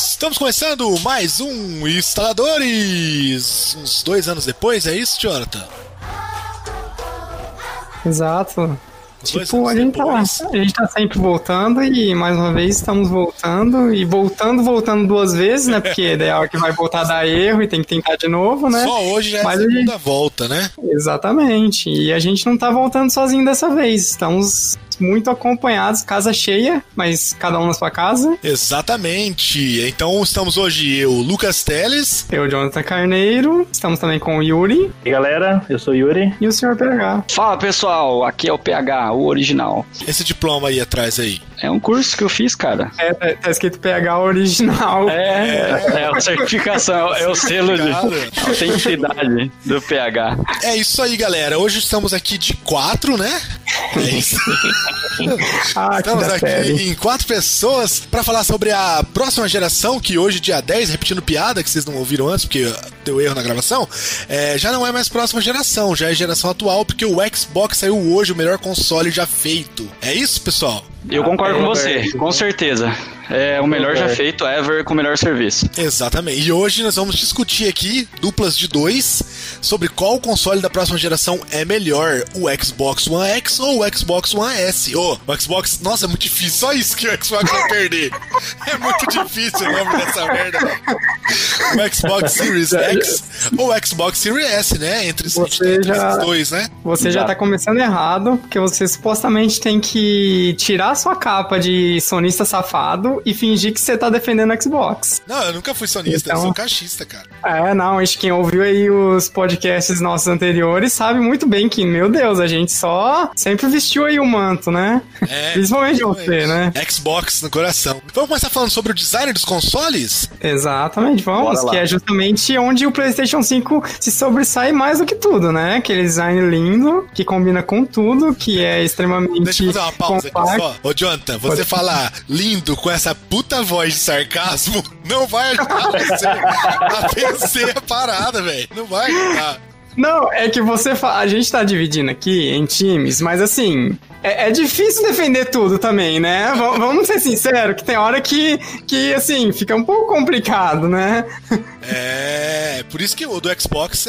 Estamos começando mais um Instaladores! Uns 2 anos depois, é isso, Jonathan? Exato. Tipo, a gente tá sempre voltando e mais uma vez estamos voltando e voltando 2 vezes, né? Porque é ideal que vai voltar a dar erro e tem que tentar de novo, né? Só hoje já é a segunda volta, né? Exatamente. E a gente não tá voltando sozinho dessa vez. Estamos muito acompanhados, casa cheia, mas cada um na sua casa. Exatamente. Então estamos hoje eu, Lucas Teles. Eu, Jonathan Carneiro. Estamos também com o Yuri. E galera, eu sou o Yuri. E o senhor PH. Fala pessoal, aqui é o PH, o original. Esse diploma aí atrás aí. É um curso que eu fiz, cara. É, tá escrito PH original. É a certificação, é o selo de autenticidade do PH. É isso aí, galera. Hoje estamos aqui de 4, né? É isso. Estamos aqui em 4 pessoas para falar sobre a próxima geração, que hoje, dia 10, repetindo piada, que vocês não ouviram antes, porque deu erro na gravação, já não é mais próxima geração, já é geração atual, porque o Xbox saiu hoje, o melhor console já feito. É isso, pessoal? Eu concordo com você, com certeza. É o melhor já feito, ever, com o melhor serviço. Exatamente. E hoje nós vamos discutir aqui, duplas de 2, sobre qual console da próxima geração é melhor, o Xbox One X ou o Xbox One S. O Xbox, nossa, é muito difícil, só isso que o Xbox vai perder. É muito difícil o nome dessa merda. O Xbox Series X ou o Xbox Series S, né? Entre esses dois, né? Você já tá começando errado, porque você supostamente tem que tirar sua capa de sonista safado e fingir que você tá defendendo o Xbox. Não, eu nunca fui sonista, então, eu sou caixista, cara. Não, acho que quem ouviu aí os podcasts nossos anteriores sabe muito bem que, meu Deus, a gente só sempre vestiu aí o manto, né? Principalmente você, né? Xbox no coração. Vamos começar falando sobre o design dos consoles? Exatamente, vamos, que é justamente onde o PlayStation 5 se sobressai mais do que tudo, né? Aquele design lindo, que combina com tudo, que é extremamente... Deixa eu fazer uma pausa aqui só. Ô, Jonathan, você falar lindo com essa puta voz de sarcasmo não vai ajudar você a vencer a parada, velho. Não vai ajudar. Não, é que você fala... A gente tá dividindo aqui em times, mas assim... É difícil defender tudo também, né? Vamos ser sinceros, que tem hora que, assim, fica um pouco complicado, né? Por isso que o do Xbox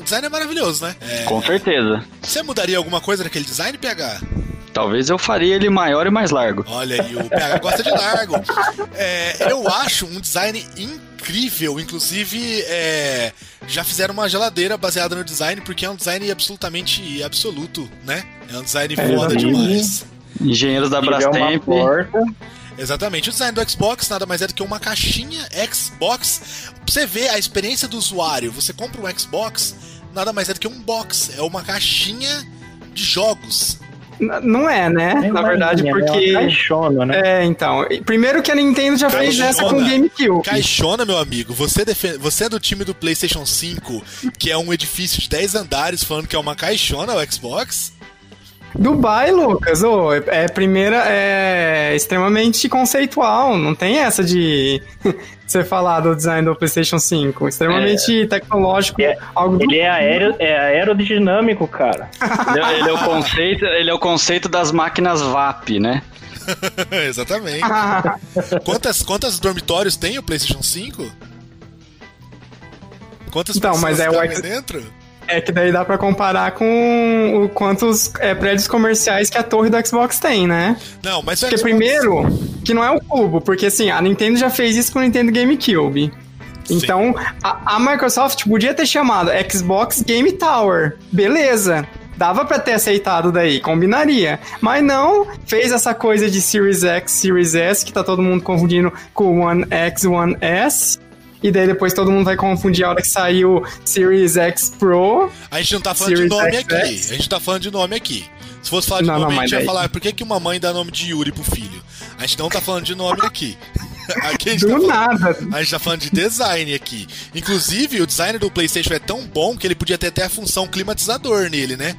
O design é maravilhoso, né? Com certeza. Você mudaria alguma coisa naquele design, PH? Talvez eu faria ele maior e mais largo. Olha aí, o PH gosta de largo. Eu acho um design incrível, inclusive já fizeram uma geladeira baseada no design, porque é um design absolutamente absoluto, né? É um design foda demais. Engenheiros da Brastemp. Exatamente, o design do Xbox nada mais é do que uma caixinha Xbox. Você vê a experiência do usuário, você compra um Xbox, nada mais é do que um box, é uma caixinha de jogos. Não é, né? Na verdade, porque... É uma caixona, né? Então. Primeiro que a Nintendo já fez essa com o GameCube. Caixona, meu amigo. Você é do time do PlayStation 5, que é um edifício de 10 andares, falando que é uma caixona o Xbox? Dubai, Lucas. É extremamente conceitual. Não tem essa de... você falar do design do PlayStation 5. Extremamente tecnológico. Ele é aerodinâmico, cara. Ele é o conceito das máquinas VAP, né? Exatamente. Quantas dormitórios tem o PlayStation 5? Quantas pessoas cabem dentro? É que daí dá pra comparar com o quantos prédios comerciais que a torre do Xbox tem, né? Não, mas... Porque primeiro, que não é o cubo, porque assim, a Nintendo já fez isso com o Nintendo GameCube. Sim. Então, a Microsoft podia ter chamado Xbox Game Tower. Beleza. Dava pra ter aceitado daí, combinaria. Mas não, fez essa coisa de Series X, Series S, que tá todo mundo confundindo com One X, One S... E daí depois todo mundo vai confundir a hora que saiu Series X Pro. A gente não tá falando Series de nome XS. Aqui. A gente tá falando de nome aqui. Se fosse falar de nome, a gente ia falar por que uma mãe dá nome de Yuri pro filho. A gente não tá falando de nome aqui. Aqui a gente a gente tá falando de design aqui. Inclusive, o design do PlayStation é tão bom que ele podia ter até a função climatizador nele, né?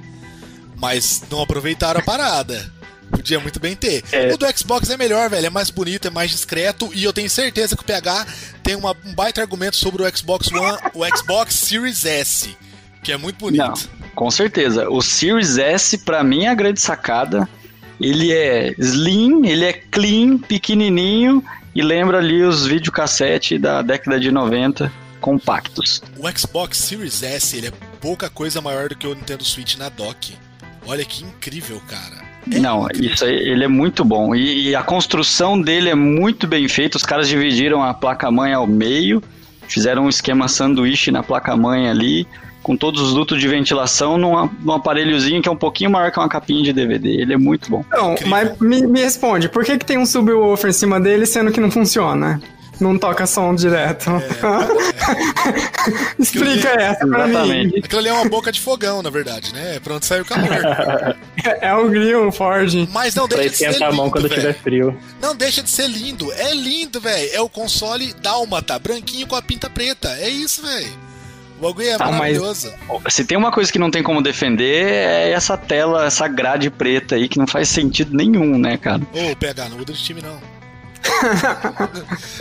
Mas não aproveitaram a parada. Podia muito bem ter. O do Xbox é melhor, velho. É mais bonito, é mais discreto. E eu tenho certeza que o PH tem um baita argumento sobre o Xbox One, o Xbox Series S, que é muito bonito. Não, com certeza. O Series S, pra mim, é a grande sacada. Ele é slim, ele é clean, pequenininho e lembra ali os videocassete da década de 90 compactos. O Xbox Series S, ele é pouca coisa maior do que o Nintendo Switch na dock. Olha que incrível, cara. Não, isso aí, ele é muito bom. E a construção dele é muito bem feita. Os caras dividiram a placa-mãe ao meio, fizeram um esquema sanduíche na placa-mãe ali, com todos os dutos de ventilação num aparelhozinho que é um pouquinho maior que uma capinha de DVD. Ele é muito bom. Não, mas me responde, por que tem um subwoofer em cima dele, sendo que não funciona? Não toca som direto. Explica essa pra mim. Aquilo ali é uma boca de fogão, na verdade, né? É pra onde sai o calor. É um grill, Ford. Mas não deixa de ser lindo, a mão quando tiver frio. Não deixa de ser lindo. É lindo, velho. É o console dálmata, branquinho com a pinta preta. É isso, velho. O bagulho é maravilhoso. Mas, se tem uma coisa que não tem como defender, é essa tela, essa grade preta aí, que não faz sentido nenhum, né, cara? Ô, PH, não muda de time, não.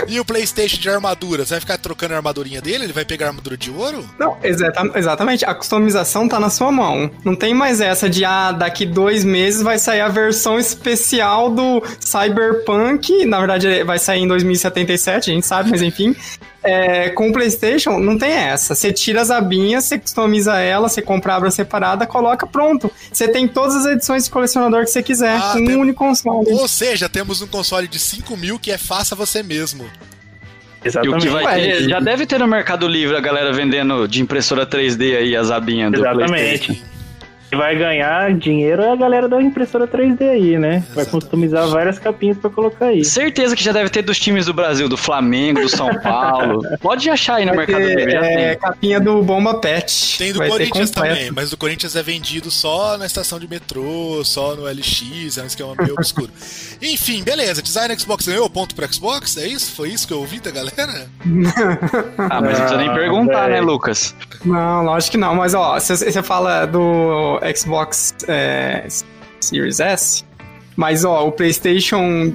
E o PlayStation de armadura? Você vai ficar trocando a armadurinha dele? Ele vai pegar a armadura de ouro? Não, exatamente. A customização tá na sua mão. Não tem mais essa de, daqui 2 meses vai sair a versão especial do Cyberpunk. Na verdade, vai sair em 2077, a gente sabe, mas enfim. Com o PlayStation, não tem essa. Você tira as abinhas, você customiza ela, você compra a abra separada, coloca, pronto. Você tem todas as edições de colecionador que você quiser, com um único console. Ou seja, temos um console de 5.000 que é faça você mesmo. Exatamente. E o que vai ter, já deve ter no Mercado Livre a galera vendendo de impressora 3D aí as abinhas do PlayStation. Exatamente. Que vai ganhar dinheiro é a galera da impressora 3D aí, né? Exatamente. Vai customizar várias capinhas pra colocar aí. Certeza que já deve ter dos times do Brasil, do Flamengo, do São Paulo. Pode achar aí no Mercado Livre. É capinha do Bomba Pet. Tem do Corinthians também, mas do Corinthians é vendido só na estação de metrô, só no LX, é um esquema meio obscuro. Enfim, beleza. Design Xbox ganhou ponto pro Xbox? É isso? Foi isso que eu ouvi da galera? Mas não precisa nem perguntar, né, Lucas? Não, lógico que não. Mas, ó, você fala do Xbox Series S, mas ó, o PlayStation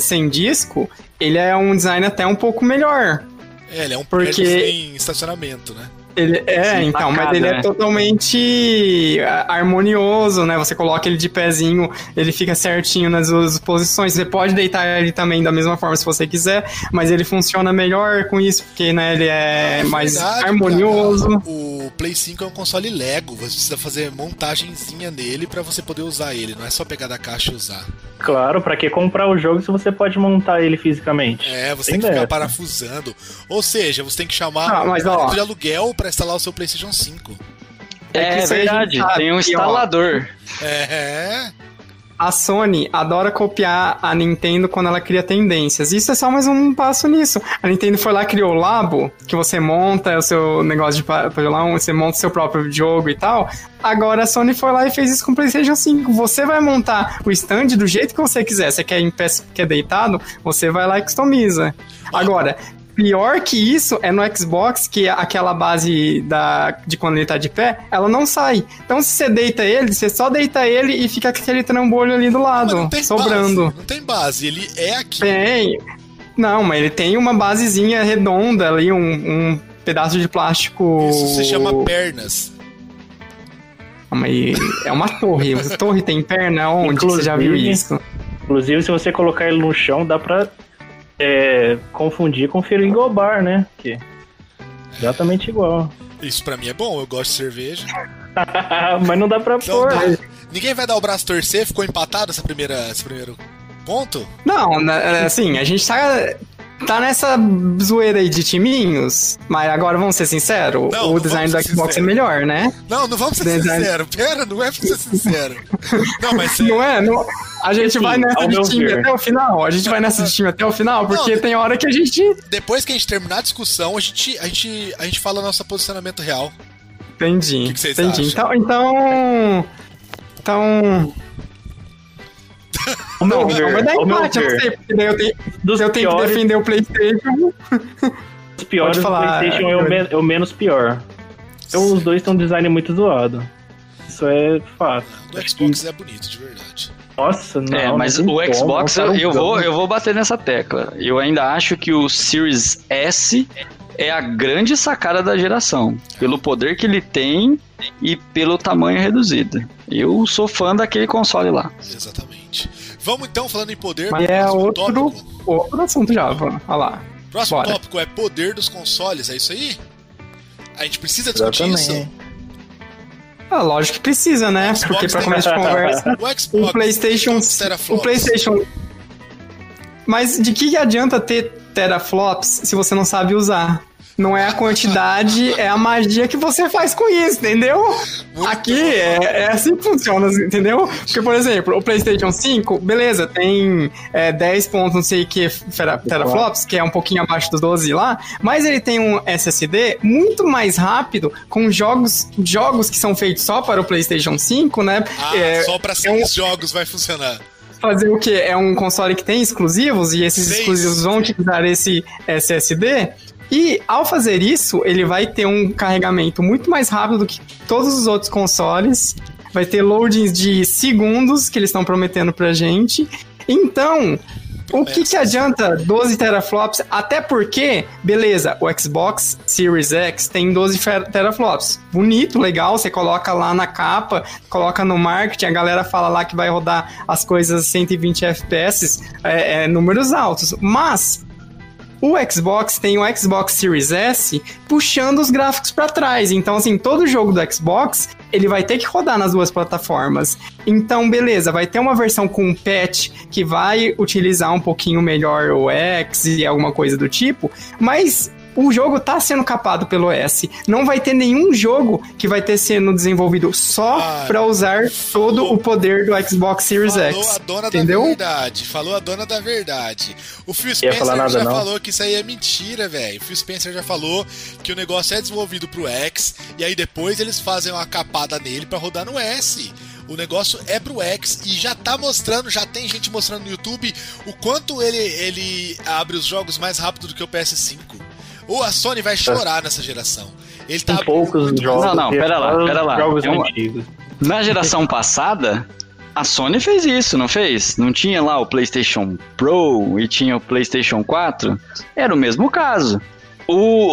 sem disco, ele é um design até um pouco melhor. Ele é um porque sem estacionamento, né? Ele então, tacado, mas ele é totalmente harmonioso, né? Você coloca ele de pezinho, ele fica certinho nas duas posições. Você pode deitar ele também da mesma forma se você quiser, mas ele funciona melhor com isso, porque, né, ele é mais harmonioso. Cara, o Play 5 é um console Lego, você precisa fazer montagenzinha nele pra você poder usar ele, não é só pegar da caixa e usar. Claro, pra que comprar o jogo se você pode montar ele fisicamente? Você tem que ficar parafusando. Ou seja, você tem que chamar de aluguel pra instalar o seu PlayStation 5. É verdade, tem um instalador. A Sony adora copiar a Nintendo quando ela cria tendências. Isso é só mais um passo nisso. A Nintendo foi lá e criou o Labo, que você monta o seu negócio de papelão, você monta o seu próprio jogo e tal. Agora a Sony foi lá e fez isso com o PlayStation 5. Você vai montar o stand do jeito que você quiser. Você quer em pé, quer deitado, você vai lá e customiza. Agora, pior que isso é no Xbox, que aquela base de quando ele tá de pé, ela não sai. Então, se você deita ele, você só deita ele e fica com aquele trambolho ali do lado, não tem sobrando. Base, não tem base, ele é aqui. Tem. Não, mas ele tem uma basezinha redonda ali, um pedaço de plástico. Isso se chama pernas. Mas é uma torre. A torre tem perna? Onde inclusive, você já viu isso? Inclusive, se você colocar ele no chão, dá pra confundir com Feringo Bar, né? Que exatamente igual. Isso pra mim é bom, eu gosto de cerveja. Mas não dá pra pôr. Ninguém vai dar o braço torcer, ficou empatado esse primeiro ponto? Não, assim, a gente tá nessa zoeira aí de timinhos, mas agora vamos ser sinceros, o design do Xbox é melhor, né? Não vamos ser sinceros, pera, não é pra ser sincero. Não, mas não é, não. A gente vai nessa de time até o final, porque tem hora que a gente... Depois que a gente terminar a discussão, a gente fala nosso posicionamento real. Entendi, o que vocês acham? Então... eu tenho que defender o PlayStation. Os piores do PlayStation é o menos pior. Então os dois têm um design muito zoado. Isso é fato. O Xbox é bonito, de verdade. Nossa, não. Mas o Xbox, eu vou bater nessa tecla. Eu ainda acho que o Series S é a grande sacada da geração. Pelo poder que ele tem e pelo tamanho reduzido. Eu sou fã daquele console lá. Exatamente. Exatamente. Vamos então, falando em poder... Mas é outro assunto já, vamos lá. Próximo tópico é poder dos consoles, é isso aí? A gente precisa discutir isso? Ah, lógico que precisa, né? Porque pra começo de conversa, o PlayStation... O PlayStation... Mas de que adianta ter teraflops se você não sabe usar? Não é a quantidade, é a magia que você faz com isso, entendeu? Muito aqui é assim que funciona, entendeu? Porque, por exemplo, o PlayStation 5, beleza, tem 10 pontos, não sei o que, teraflops, que é um pouquinho abaixo dos 12 lá, mas ele tem um SSD muito mais rápido, com jogos que são feitos só para o PlayStation 5, né? Ah, só para 6 jogos vai funcionar. Fazer o quê? É um console que tem exclusivos, e esses exclusivos vão utilizar esse SSD... E ao fazer isso, ele vai ter um carregamento muito mais rápido do que todos os outros consoles, vai ter loadings de segundos que eles estão prometendo pra gente. Então, o que adianta 12 teraflops? Até porque, beleza, o Xbox Series X tem 12 teraflops. Bonito, legal, você coloca lá na capa, coloca no marketing, a galera fala lá que vai rodar as coisas 120 FPS, números altos, mas... O Xbox tem o Xbox Series S puxando os gráficos para trás. Então, assim, todo jogo do Xbox, ele vai ter que rodar nas duas plataformas. Então, beleza, vai ter uma versão com um patch que vai utilizar um pouquinho melhor o X e alguma coisa do tipo, mas... O jogo tá sendo capado pelo S. Não vai ter nenhum jogo que vai ter sendo desenvolvido só pra usar todo o poder do Xbox Series X. Falou a dona da verdade. O Phil Spencer falou que isso aí é mentira, velho. O Phil Spencer já falou que o negócio é desenvolvido pro X e aí depois eles fazem uma capada nele pra rodar no S. O negócio é pro X e já tá mostrando, já tem gente mostrando no YouTube o quanto ele abre os jogos mais rápido do que o PS5. Ou a Sony vai chorar nessa geração. Ele tá poucos jogos. Não, pera lá. Na geração passada, a Sony fez isso, não fez? Não tinha lá o PlayStation Pro e tinha o PlayStation 4? Era o mesmo caso.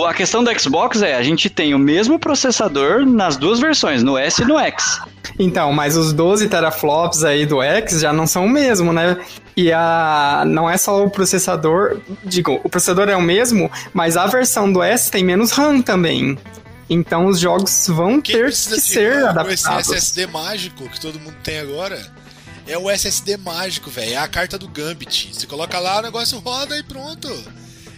A questão do Xbox a gente tem o mesmo processador nas duas versões, no S e no X. Então, mas os 12 teraflops aí do X já não são o mesmo, né? E não é só o processador, o processador é o mesmo, mas a versão do S tem menos RAM também. Então os jogos vão ter que ser adaptados. Esse SSD mágico que todo mundo tem agora é o SSD mágico, velho. É a carta do Gambit. Você coloca lá, o negócio roda e pronto.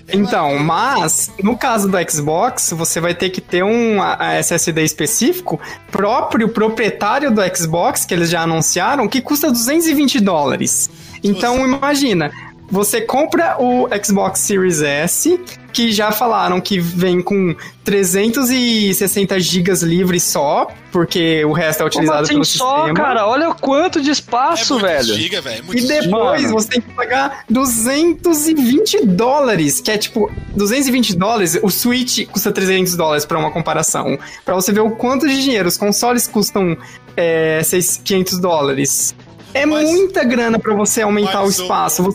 Então, mas no caso do Xbox, você vai ter que ter um SSD específico próprio, proprietário do Xbox, que eles já anunciaram, que custa $220. Então, imagina, você compra o Xbox Series S, que já falaram que vem com 360 GB livres só, porque o resto é utilizado pelo sistema. Só, cara, olha o quanto de espaço, velho. Giga, e depois você tem que pagar $220, que é tipo, $220, o Switch custa $300 para uma comparação, para você ver o quanto de dinheiro. Os consoles custam $500. É muita grana pra você aumentar o espaço.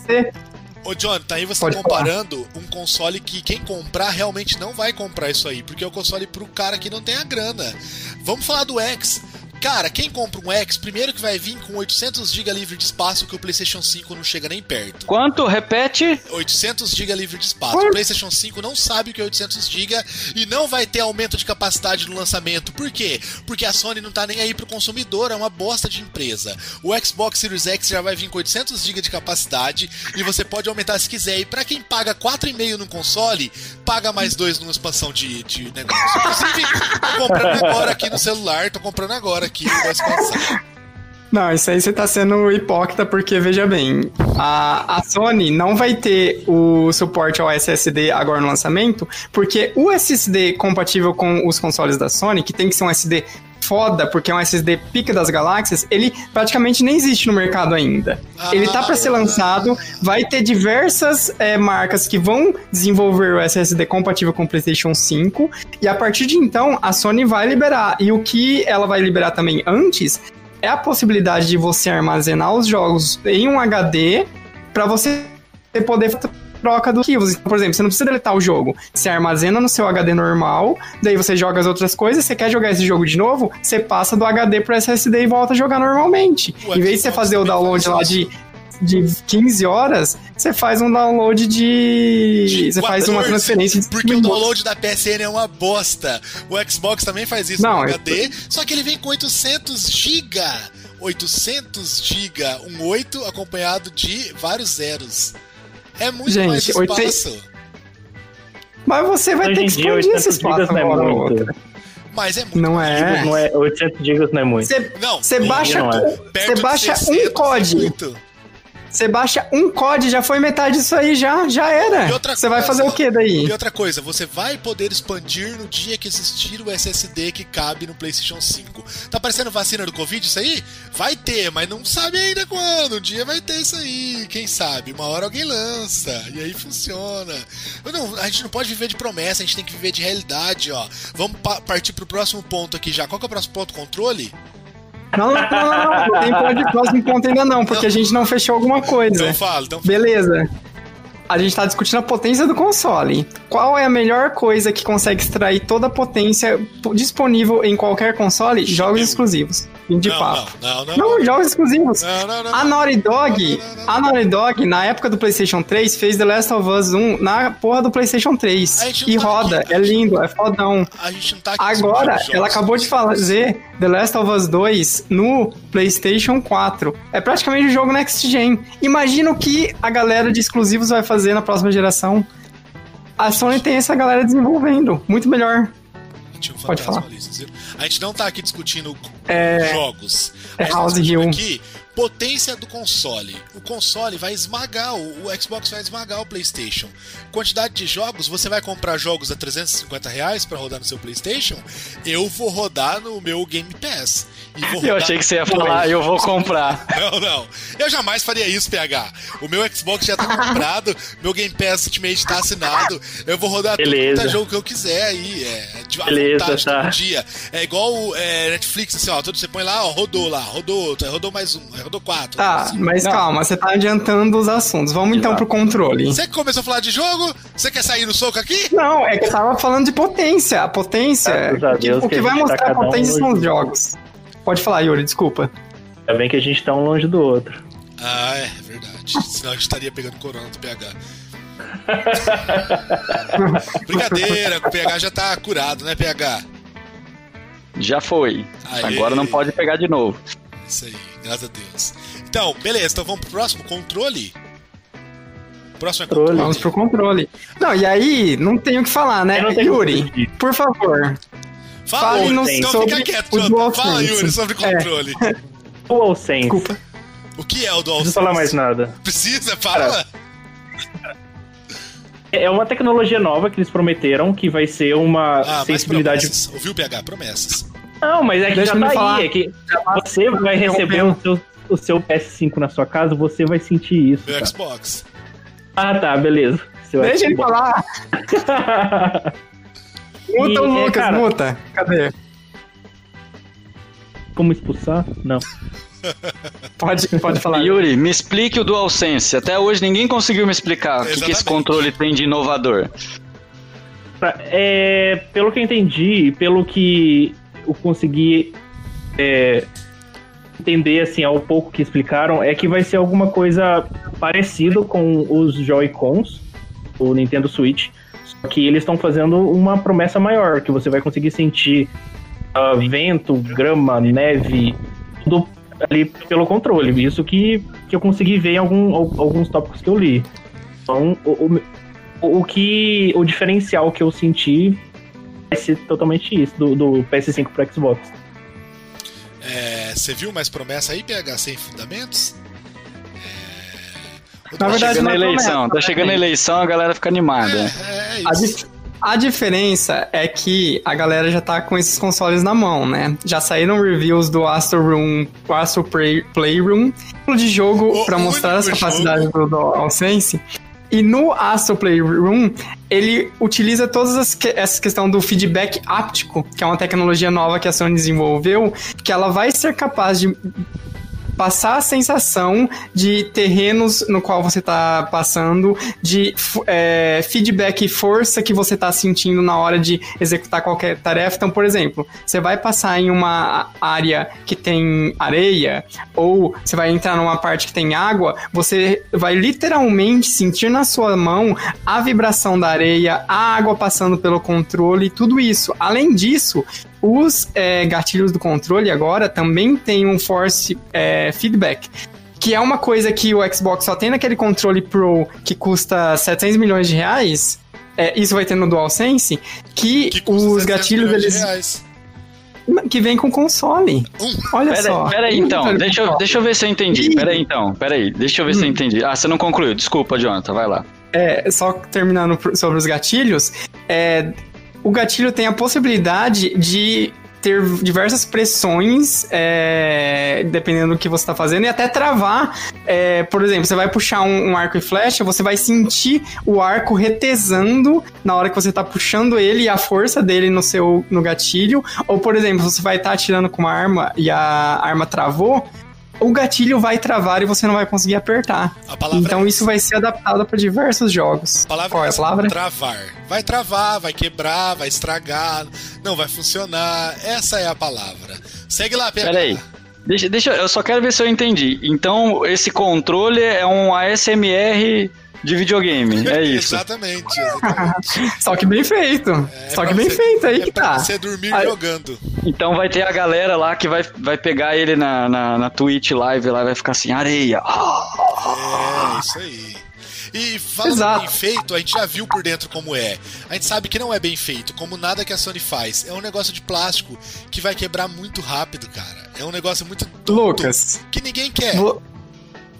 Ô, Jonathan, aí você tá comparando um console que quem comprar realmente não vai comprar isso aí, porque é o console pro cara que não tem a grana. Vamos falar do X. Cara, quem compra um X, primeiro que vai vir com 800GB livre de espaço, que o PlayStation 5 não chega nem perto. Quanto? Repete? 800GB livre de espaço. O PlayStation 5 não sabe o que é 800GB e não vai ter aumento de capacidade no lançamento. Por quê? Porque a Sony não tá nem aí pro consumidor, é uma bosta de empresa. O Xbox Series X já vai vir com 800GB de capacidade e você pode aumentar se quiser. E pra quem paga 4,5 num console, paga mais 2 numa expansão de negócio. Inclusive, tô comprando agora aqui no celular, aqui, não, isso aí você tá sendo hipócrita, porque veja bem, a Sony não vai ter o suporte ao SSD agora no lançamento, porque o SSD compatível com os consoles da Sony, que tem que ser um SSD foda, porque é um SSD pica das galáxias, ele praticamente nem existe no mercado ainda. Ele tá pra ser lançado, vai ter diversas marcas que vão desenvolver o SSD compatível com o PlayStation 5, e a partir de então, a Sony vai liberar. E o que ela vai liberar também antes é a possibilidade de você armazenar os jogos em um HD pra você poder troca dos arquivos. Então, por exemplo, você não precisa deletar o jogo. Você armazena no seu HD normal, daí você joga as outras coisas, você quer jogar esse jogo de novo, você passa do HD pro SSD e volta a jogar normalmente. Em vez de você fazer o download lá de 15 horas, você faz um download de... Você faz uma transferência de... Porque o download da PSN é uma bosta. O Xbox também faz isso no HD, só que ele vem com 800 GB. 800 GB, um 8 acompanhado de vários zeros. É muito mais espaço. Mas você vai ter que expandir esse espaço uma hora ou outra. Mas é muito. Não é. Não é 800 GB não é muito. Você baixa um código. Você baixa um COD, já foi metade disso aí, já era. Você vai fazer o que daí? E outra coisa, você vai poder expandir no dia que existir o SSD que cabe no PlayStation 5. Tá parecendo vacina do Covid isso aí? Vai ter, mas não sabe ainda quando. Um dia vai ter isso aí, quem sabe? Uma hora alguém lança, e aí funciona. A gente não pode viver de promessa, a gente tem que viver de realidade, ó. Vamos partir pro próximo ponto aqui já. Qual que é o próximo ponto? Controle? Não. Não tem próximo ponto ainda não, porque a gente não fechou alguma coisa. Então fala. Beleza. A gente tá discutindo a potência do console. Qual é a melhor coisa que consegue extrair toda a potência disponível em qualquer console? Jogos exclusivos. Não, jogos exclusivos. A Naughty Dog, na época do PlayStation 3, fez The Last of Us 1 na porra do PlayStation 3. E roda, é lindo, é fodão. Agora, ela acabou de fazer The Last of Us 2 no PlayStation 4. É praticamente um jogo Next Gen. Imagina o que a galera de exclusivos vai fazer na próxima geração. A Sony tem essa galera desenvolvendo muito melhor. Pode falar. A gente não tá aqui discutindo jogos. É House Hill. Aqui, potência do console. O console vai esmagar, o Xbox vai esmagar o PlayStation. Quantidade de jogos, você vai comprar jogos a R$350 pra rodar no seu PlayStation? Eu vou rodar no meu Game Pass. Eu achei que você ia falar, eu vou comprar. Não. Eu jamais faria isso, PH. O meu Xbox já tá comprado, meu Game Pass Ultimate tá assinado. Eu vou rodar todo jogo que eu quiser aí. Vontade, tá. Dia. É igual o Netflix, assim, ó. Você põe lá, ó, rodou mais um, rodou 4. Tá, assim. Mas calma, você tá adiantando os assuntos. Vamos então pro controle. Você que começou a falar de jogo? Você quer sair no soco aqui? Não, é que eu tava falando de potência. A potência. O que vai mostrar a potência são os jogos. Pode falar, Yuri, desculpa. É bem que a gente tá um longe do outro. Ah, é verdade. Senão a gente estaria pegando corona do PH. Brincadeira, o PH já tá curado, né, PH? Já foi. Aê. Agora não pode pegar de novo. Isso aí, graças a Deus. Então, beleza, então vamos pro próximo controle? Próximo é controle. Vamos pro controle. Não, e aí, não tenho o que falar, né? Yuri, por favor... Fala, então fica quieto. Fala, Yuri, sobre controle. DualSense. Desculpa. O que é o DualSense? Não falar mais nada. Precisa? Fala. É uma tecnologia nova que eles prometeram que vai ser uma sensibilidade... Promessas. Ouviu, PH? Promessas. Não, mas é que já tá aí. É que você vai receber o seu PS5 na sua casa, você vai sentir isso. Meu Xbox. Ah, tá, beleza. Deixa ele falar. Muta o Lucas, muta. Cadê? Como expulsar? Não. Pode falar. Yuri, me explique o DualSense. Até hoje ninguém conseguiu me explicar o que esse controle tem de inovador. Pelo que eu entendi, pelo que eu consegui entender, assim, ao pouco que explicaram, é que vai ser alguma coisa parecida com os Joy-Cons, o Nintendo Switch, que eles estão fazendo uma promessa maior, que você vai conseguir sentir vento, grama, neve, tudo ali pelo controle. Isso que eu consegui ver em alguns tópicos que eu li. Então, o diferencial que eu senti vai ser totalmente isso, do PS5 pro Xbox. Você viu mais promessa aí, PH, sem fundamentos? Tá chegando a eleição, a galera fica animada. A diferença é que a galera já tá com esses consoles na mão, né? Já saíram reviews do Astro Playroom, de jogo pra mostrar as capacidades do DualSense. E no Astro Playroom, ele utiliza todas essa questão do feedback áptico, que é uma tecnologia nova que a Sony desenvolveu, que ela vai ser capaz de passar a sensação de terrenos no qual você tá passando, de feedback e força que você tá sentindo na hora de executar qualquer tarefa. Então, por exemplo, você vai passar em uma área que tem areia, ou você vai entrar numa parte que tem água, você vai literalmente sentir na sua mão a vibração da areia, a água passando pelo controle, tudo isso. Além disso, os gatilhos do controle agora também tem um force feedback, que é uma coisa que o Xbox só tem naquele controle Pro que custa 700 milhões de reais. Isso vai ter no DualSense, que os gatilhos eles... Que vem com console. Olha pera, só. Peraí, então. Deixa eu ver se eu entendi. Deixa eu ver se eu entendi. Ah, você não concluiu. Desculpa, Jonathan. Vai lá. Só terminando sobre os gatilhos. O gatilho tem a possibilidade de ter diversas pressões, dependendo do que você está fazendo, e até travar. Por exemplo, você vai puxar um arco e flecha, você vai sentir o arco retesando na hora que você está puxando ele e a força dele no gatilho. Ou, por exemplo, você vai estar atirando com uma arma e a arma travou, o gatilho vai travar e você não vai conseguir apertar. Então isso vai ser adaptado para diversos jogos. Qual é a palavra? Travar. Vai travar, vai quebrar, vai estragar, não vai funcionar. Essa é a palavra. Segue lá, Pedro. Peraí. Deixa, eu só quero ver se eu entendi. Então esse controle é um ASMR de videogame, é isso. Exatamente. Só que bem feito. Só que bem feito, aí que tá. Você dormir jogando. Então vai ter a galera lá que vai pegar ele na Twitch Live lá, vai ficar assim, areia. É, isso aí. E falando bem feito, a gente já viu por dentro como é. A gente sabe que não é bem feito, como nada que a Sony faz. É um negócio de plástico que vai quebrar muito rápido, cara. É um negócio muito tonto, que ninguém quer.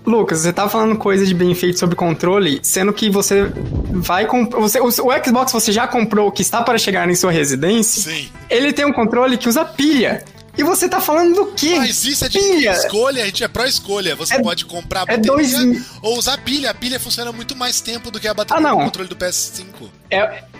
Lucas, você tá falando coisa de bem feito sobre controle, sendo que você vai o Xbox você já comprou, que está para chegar em sua residência. Sim. Ele tem um controle que usa pilha. E você tá falando do quê? Mas isso é de pilha. Escolha, a gente é pró-escolha. Você pode comprar a bateria ou usar pilha. A pilha funciona muito mais tempo do que a bateria do controle do PS5.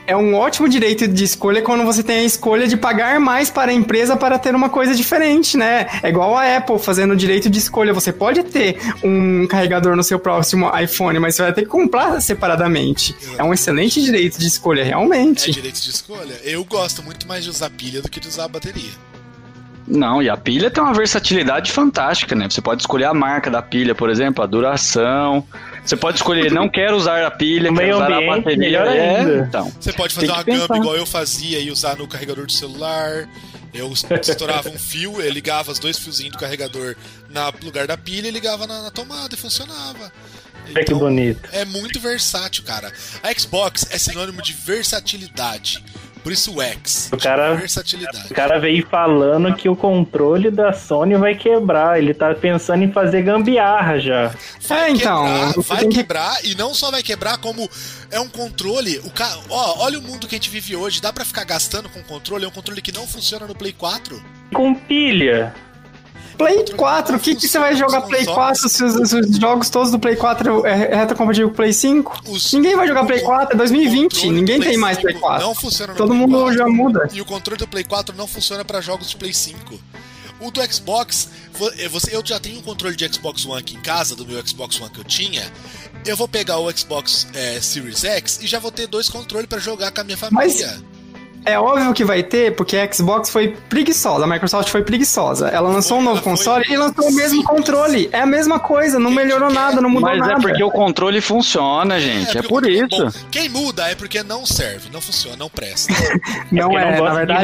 É um ótimo direito de escolha quando você tem a escolha de pagar mais para a empresa para ter uma coisa diferente, né? É igual a Apple fazendo o direito de escolha. Você pode ter um carregador no seu próximo iPhone, mas você vai ter que comprar separadamente. É um excelente direito de escolha, realmente. É direito de escolha. Eu gosto muito mais de usar pilha do que de usar a bateria. Não, e a pilha tem uma versatilidade fantástica, né? Você pode escolher a marca da pilha, por exemplo, a duração. Você pode escolher, não quero usar a pilha, quero usar a bateria. Então, você pode fazer uma gamba igual eu fazia e usar no carregador do celular. Eu estourava um fio, eu ligava os dois fiozinhos do carregador no lugar da pilha e ligava na tomada e funcionava. Então, que bonito. É muito versátil, cara. A Xbox é sinônimo de versatilidade. Por isso o X. O cara veio falando que o controle da Sony vai quebrar. Ele tá pensando em fazer gambiarra já. Vai quebrar, e não só vai quebrar, como é um controle. Olha o mundo que a gente vive hoje. Dá pra ficar gastando com controle? É um controle que não funciona no Play 4? Com pilha. Play 4, o que você vai jogar Play 4 se os jogos todos do Play 4 é retrocompatível com o Play 5? Ninguém vai jogar Play 4, é 2020, ninguém tem mais Play 4. Não funciona no Todo Play mundo 4, já muda. E o controle do Play 4 não funciona para jogos de Play 5. O do Xbox, eu já tenho um controle de Xbox One aqui em casa, do meu Xbox One que eu tinha. Eu vou pegar o Xbox Series X e já vou ter dois controles para jogar com a minha família. É óbvio que vai ter, porque a Xbox foi preguiçosa, a Microsoft foi preguiçosa. Ela lançou um novo console e lançou o mesmo controle. É a mesma coisa, não melhorou nada, não mudou nada. Mas é porque o controle funciona, gente, é por isso. Quem muda é porque não serve, não funciona, não presta. Não é, na verdade.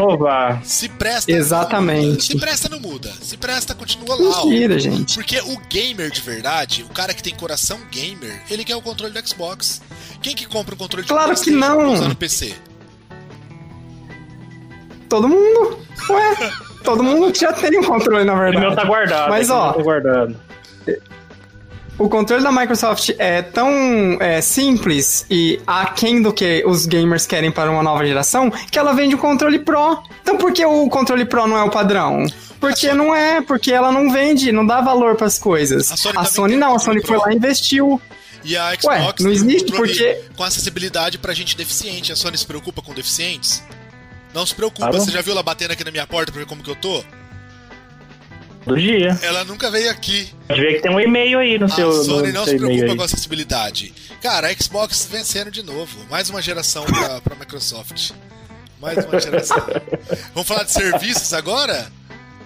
Se presta, exatamente. Se presta, não muda. Se presta, continua lá. Mentira, gente. Porque o gamer de verdade, o cara que tem coração gamer, ele quer o controle do Xbox. Quem que compra o controle do Xbox? Claro que não. Usando PC? Todo mundo, todo mundo que já tem um controle, na verdade. O meu tá guardado. Mas, tá guardado. O controle da Microsoft é tão simples e aquém do que os gamers querem para uma nova geração, que ela vende o controle Pro. Então por que o controle Pro não é o padrão? Porque não é, porque ela não vende, não dá valor para as coisas. A Sony foi lá e investiu. E a Xbox não existe porque com acessibilidade pra gente deficiente. A Sony se preocupa com deficientes? Não se preocupa, você já viu ela batendo aqui na minha porta pra ver como que eu tô? Todo dia. Ela nunca veio aqui. Pode ver que tem um e-mail aí no seu... A Sony não se preocupa com acessibilidade. Cara, a Xbox vencendo de novo. Mais uma geração pra Microsoft. Mais uma geração. Vamos falar de serviços agora?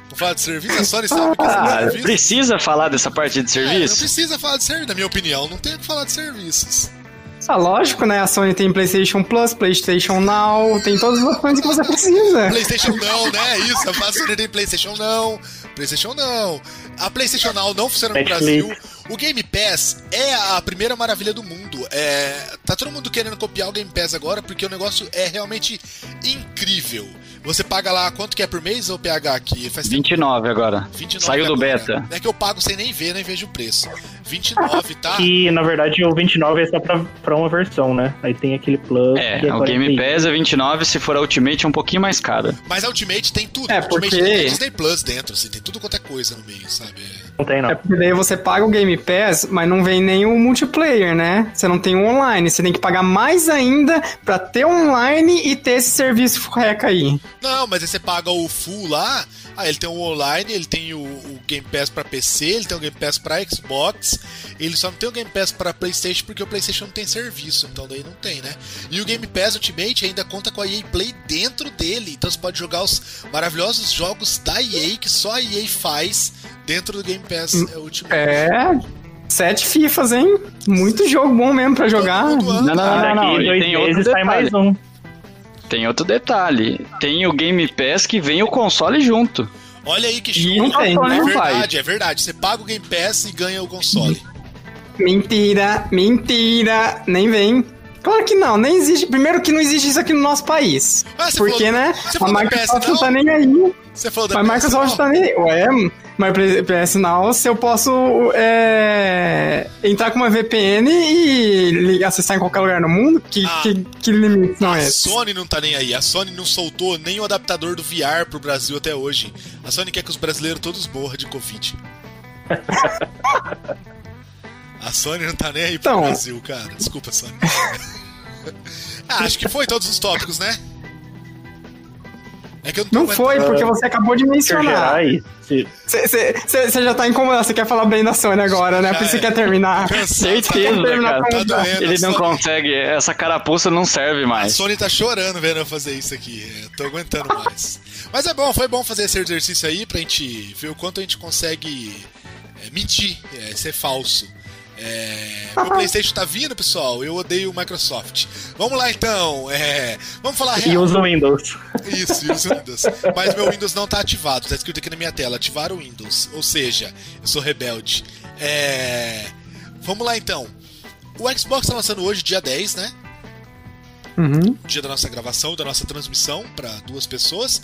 Vamos falar de serviço? A Sony sabe que serviço? Precisa falar dessa parte de serviço? Não precisa falar de serviço, na minha opinião. Não tem o que falar de serviços. Ah, lógico, né? A Sony tem PlayStation Plus, PlayStation Now, tem todas as coisas que você precisa. PlayStation Now, né? Isso, a Sony tem PlayStation Now, PlayStation Now. A PlayStation Now não funciona no Brasil. O Game Pass é a primeira maravilha do mundo. Tá todo mundo querendo copiar o Game Pass agora, porque o negócio é realmente incrível. Você paga lá, quanto que é por mês ou PH aqui? Faz 29 tempo. Agora. 29 saiu agora, do beta. É que eu pago sem nem ver, nem vejo o preço. 29, tá? Que, na verdade, o 29 é só pra uma versão, né? Aí tem aquele plus... É o Game Pass é 29, se for a Ultimate é um pouquinho mais caro. Mas a Ultimate tem tudo. Ultimate tem Disney Plus dentro, assim, tem tudo quanto é coisa no meio, sabe? Não tem, não. É porque daí você paga o Game Pass, mas não vem nem o multiplayer, né? Você não tem o online, você tem que pagar mais ainda pra ter online e ter esse serviço reca aí. Não, mas aí você paga o full lá, aí ele tem o online, ele tem o Game Pass pra PC, ele tem o Game Pass pra Xbox, ele só não tem o Game Pass pra PlayStation porque o PlayStation não tem serviço, então daí não tem, né? E o Game Pass Ultimate ainda conta com a EA Play dentro dele, então você pode jogar os maravilhosos jogos da EA, que só a EA faz dentro do Game Pass Ultimate. 7 FIFAs, hein? Muito jogo bom mesmo pra jogar. Não. Daqui 2 meses sai mais um. Tem outro detalhe, tem o Game Pass que vem o console junto. Olha aí que show. É verdade. Você paga o Game Pass e ganha o console. Mentira, nem vem. Claro que não, nem existe. Primeiro que não existe isso aqui no nosso país. Porque, né? A Microsoft não tá nem aí. Você falou da PS Now? A Microsoft tá nem aí. Ué, mas PS Now, se eu posso entrar com uma VPN e acessar em qualquer lugar no mundo, que limite não é esse? A Sony não tá nem aí. A Sony não soltou nem o adaptador do VR pro Brasil até hoje. A Sony quer que os brasileiros todos morram de Covid. A Sony não tá nem aí pro Brasil, cara. Desculpa, Sony. Acho que foi todos os tópicos, né? É que eu não foi, porque você acabou de mencionar. Você já tá incomodado, você quer falar bem da Sony agora, né? Por isso você quer terminar. Certeza, cara. Ele não consegue, essa carapuça não serve mais. A Sony tá chorando vendo eu fazer isso aqui. Eu tô aguentando mais. Mas foi bom fazer esse exercício aí pra gente ver o quanto a gente consegue mentir, ser falso. Meu PlayStation tá vindo, pessoal. Eu odeio o Microsoft. Vamos lá, então. Vamos falar real. E usa o Windows. Isso, e usa o Windows. Mas meu Windows não tá ativado. Tá escrito aqui na minha tela. Ativar o Windows. Ou seja, eu sou rebelde. Vamos lá, então. O Xbox tá lançando hoje, dia 10, né? Uhum. Dia da nossa gravação, da nossa transmissão para 2 pessoas.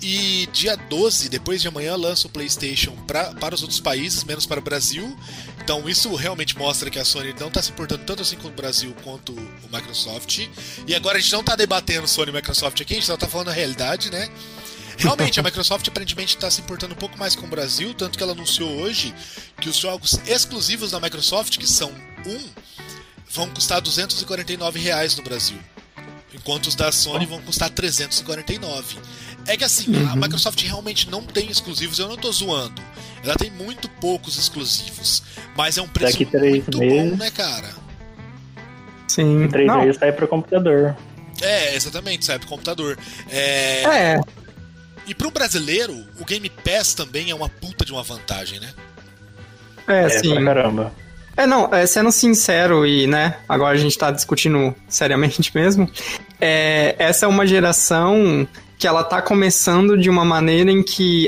E dia 12, depois de amanhã, lança o PlayStation para os outros países, menos para o Brasil. Então isso realmente mostra que a Sony não está se importando tanto assim com o Brasil quanto o Microsoft. E agora a gente não está debatendo Sony e Microsoft aqui, a gente só está falando a realidade, né? Realmente, a Microsoft aparentemente está se importando um pouco mais com o Brasil, tanto que ela anunciou hoje que os jogos exclusivos da Microsoft, que são vão custar R$249 no Brasil, enquanto os da Sony vão custar R$349. É que assim, a Microsoft realmente não tem exclusivos, eu não tô zoando. Ela tem muito poucos exclusivos, mas é um preço muito bom, né, cara? Sim. 3 meses sai pro computador. Exatamente, sai pro computador. E pro brasileiro, o Game Pass também é uma puta de uma vantagem, né? Sim. Pra caramba. Sendo sincero e, né, agora a gente tá discutindo seriamente mesmo, essa é uma geração que ela tá começando de uma maneira em que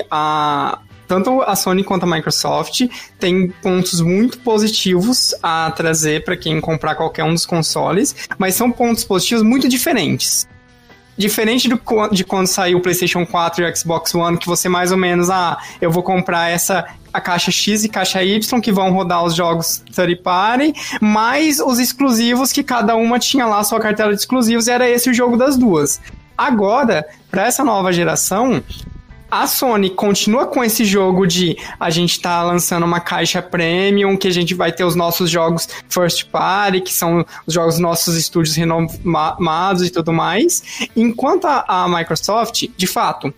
tanto a Sony quanto a Microsoft tem pontos muito positivos a trazer para quem comprar qualquer um dos consoles, mas são pontos positivos muito diferentes. Diferente de quando saiu o PlayStation 4 e o Xbox One, que você mais ou menos, eu vou comprar a caixa X e caixa Y, que vão rodar os jogos third party, mais os exclusivos, que cada uma tinha lá a sua cartela de exclusivos, e era esse o jogo das duas. Agora, para essa nova geração, a Sony continua com esse jogo de a gente tá lançando uma caixa premium, que a gente vai ter os nossos jogos first party, que são os jogos dos nossos estúdios renomados e tudo mais, enquanto a Microsoft, de fato,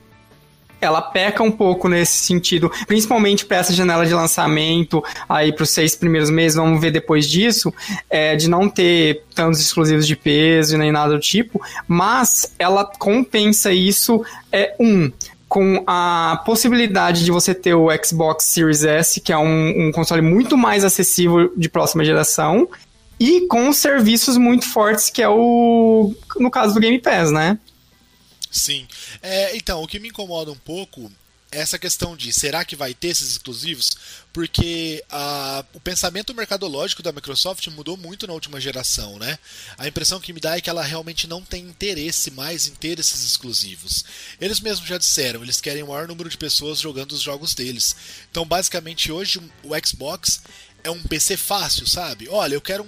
ela peca um pouco nesse sentido, principalmente para essa janela de lançamento, aí para os 6 primeiros meses, vamos ver depois disso, de não ter tantos exclusivos de peso nem nada do tipo, mas ela compensa isso com a possibilidade de você ter o Xbox Series S, que é um console muito mais acessível de próxima geração, e com serviços muito fortes, que é no caso do Game Pass, né? Sim. Então, o que me incomoda um pouco é essa questão de, será que vai ter esses exclusivos? Porque o pensamento mercadológico da Microsoft mudou muito na última geração, né? A impressão que me dá é que ela realmente não tem interesse mais em ter esses exclusivos. Eles mesmos já disseram, eles querem o maior número de pessoas jogando os jogos deles. Então, basicamente, hoje o Xbox é um PC fácil, sabe? Olha, eu quero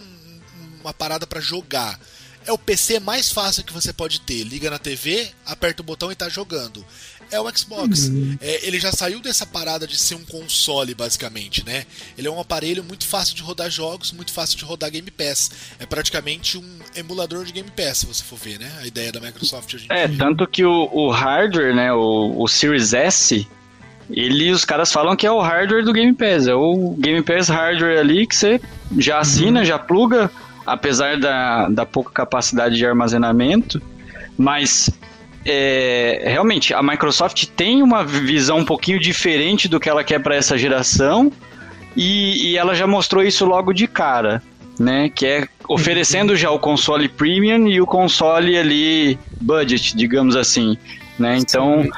uma parada pra jogar. É o PC mais fácil que você pode ter. Liga na TV, aperta o botão e tá jogando. É o Xbox. Ele já saiu dessa parada de ser um console, basicamente, né? Ele é um aparelho muito fácil de rodar jogos, muito fácil de rodar Game Pass. É praticamente um emulador de Game Pass, se você for ver, né? A ideia da Microsoft hoje em dia. Tanto que o hardware, né? O Series S, os caras falam que é o hardware do Game Pass. É o Game Pass hardware ali que você já assina, já pluga, apesar da pouca capacidade de armazenamento, mas realmente a Microsoft tem uma visão um pouquinho diferente do que ela quer para essa geração, e ela já mostrou isso logo de cara, né? Que é oferecendo já o console premium e o console ali budget, digamos assim, né? Então,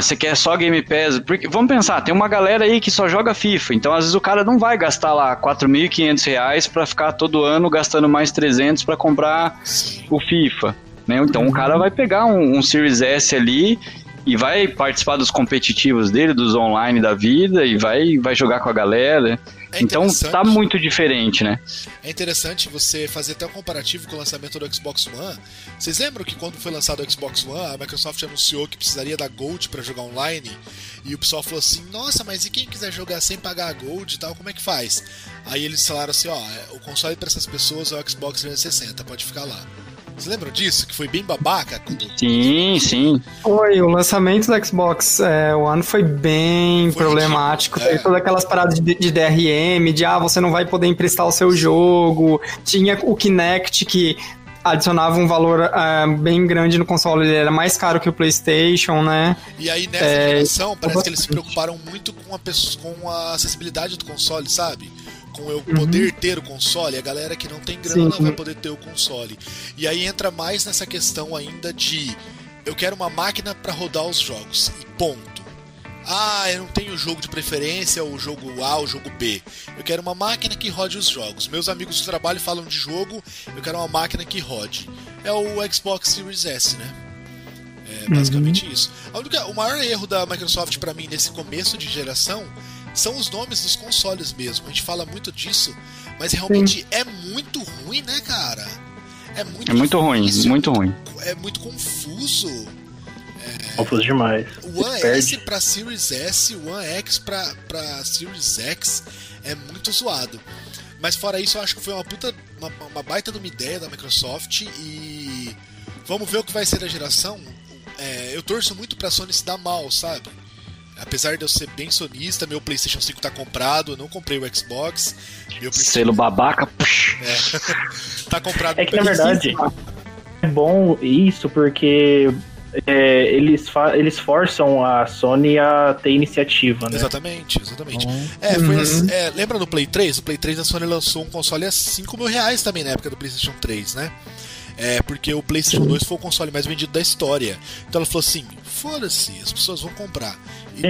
você quer só Game Pass? Porque, vamos pensar, tem uma galera aí que só joga FIFA, então às vezes o cara não vai gastar lá R$4.500 pra ficar todo ano gastando mais R$300 pra comprar o FIFA, né? Então o cara vai pegar um Series S ali e vai participar dos competitivos dele, dos online da vida, e vai jogar com a galera. Então tá muito diferente, né? É interessante você fazer até um comparativo com o lançamento do Xbox One. Vocês lembram que quando foi lançado o Xbox One, a Microsoft anunciou que precisaria da Gold pra jogar online? E o pessoal falou assim, nossa, mas e quem quiser jogar sem pagar a Gold e tal, como é que faz? Aí eles falaram assim, o console pra essas pessoas é o Xbox 360, pode ficar lá. Vocês lembram disso? Que foi bem babaca? Sim. Foi, o lançamento do Xbox One foi bem problemático. Teve todas aquelas paradas de DRM, você não vai poder emprestar o seu jogo. Tinha o Kinect, que adicionava um valor bem grande no console. Ele era mais caro que o PlayStation, né? E aí, nessa geração, parece que eles se preocuparam muito com a acessibilidade do console, sabe? Com eu poder ter o console, a galera que não tem grana não vai poder ter o console. E aí entra mais nessa questão ainda de, eu quero uma máquina para rodar os jogos, e ponto. Eu não tenho jogo de preferência, o jogo A, o jogo B. Eu quero uma máquina que rode os jogos. Meus amigos do trabalho falam de jogo, eu quero uma máquina que rode. É o Xbox Series S, né? É basicamente isso. O maior erro da Microsoft para mim nesse começo de geração são os nomes dos consoles mesmo. A gente fala muito disso, mas realmente é muito ruim, né, cara? É muito ruim. É muito confuso. Confuso demais. O One S pra Series S, o One X pra Series X é muito zoado. Mas fora isso, eu acho que foi uma baita de uma ideia da Microsoft, e vamos ver o que vai ser da geração. Eu torço muito pra Sony se dar mal, sabe? Apesar de eu ser bem sonista, meu PlayStation 5 tá comprado, eu não comprei o Xbox. Selo babaca. Tá comprado. É que na verdade é bom isso, porque eles forçam a Sony a ter iniciativa, né? Exatamente. Lembra do Play 3? O Play 3 a Sony lançou um console a R$5.000 também na época do PlayStation 3, né? Porque o PlayStation 2 foi o console mais vendido da história. Então ela falou assim, foda-se, as pessoas vão comprar. E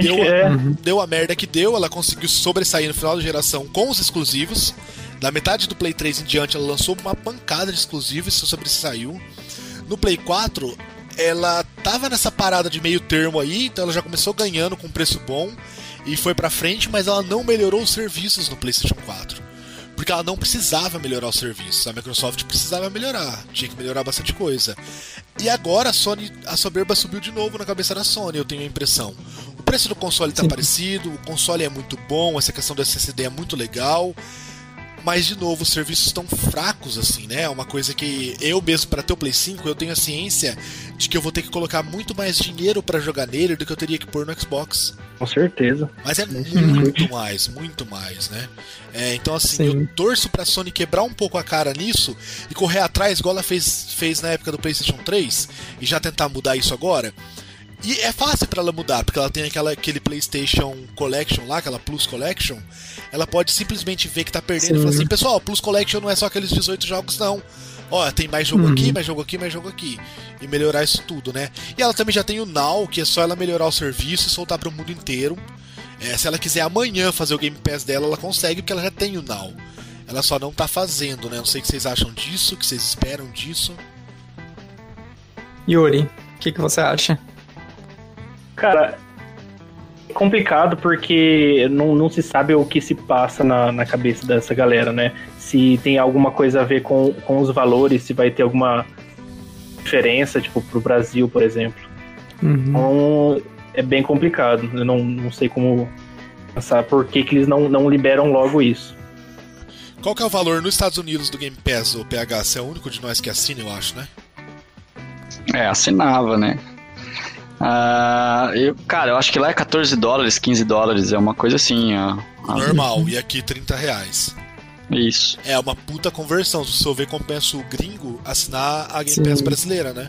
deu a merda que deu, ela conseguiu sobressair no final da geração com os exclusivos. Da metade do Play 3 em diante, ela lançou uma pancada de exclusivos e sobressaiu. No Play 4, ela tava nessa parada de meio termo aí, então ela já começou ganhando com um preço bom e foi pra frente, mas ela não melhorou os serviços no PlayStation 4. Porque ela não precisava melhorar o serviço. A Microsoft precisava melhorar. Tinha que melhorar bastante coisa. E agora a soberba subiu de novo na cabeça da Sony, eu tenho a impressão. O preço do console tá parecido, o console é muito bom, essa questão do SSD é muito legal. Mas, de novo, os serviços estão fracos, assim, né? É uma coisa que eu mesmo, para ter o Play 5, eu tenho a ciência de que eu vou ter que colocar muito mais dinheiro para jogar nele do que eu teria que pôr no Xbox. Com certeza. Mas é muito mais, né? É, então, assim, eu torço pra Sony quebrar um pouco a cara nisso e correr atrás, igual ela fez na época do PlayStation 3, e já tentar mudar isso agora. E é fácil pra ela mudar, porque ela tem aquele PlayStation Collection lá, aquela Plus Collection. Ela pode simplesmente ver que tá perdendo e falar assim: pessoal, Plus Collection não é só aqueles 18 jogos, não. Ó, tem mais jogo aqui, mais jogo aqui, mais jogo aqui. E melhorar isso tudo, né? E ela também já tem o Now, que é só ela melhorar o serviço e soltar pro mundo inteiro. É, se ela quiser amanhã fazer o Game Pass dela, ela consegue, porque ela já tem o Now. Ela só não tá fazendo, né? Não sei o que vocês acham disso, o que vocês esperam disso. Yuri, o que você acha? Cara, é complicado porque não se sabe o que se passa na cabeça dessa galera, né? Se tem alguma coisa a ver com os valores, se vai ter alguma diferença, tipo, pro Brasil, por exemplo. Então, é bem complicado. Eu não sei como pensar por que eles não liberam logo isso. Qual que é o valor nos Estados Unidos do Game Pass, o PH? Você é o único de nós que assina, eu acho, né? É, assinava, né? Eu acho que lá é $14, $15, é uma coisa assim, normal, e aqui R$30. Isso. É uma puta conversão, se você ver compensa o gringo assinar a Game Pass brasileira, né?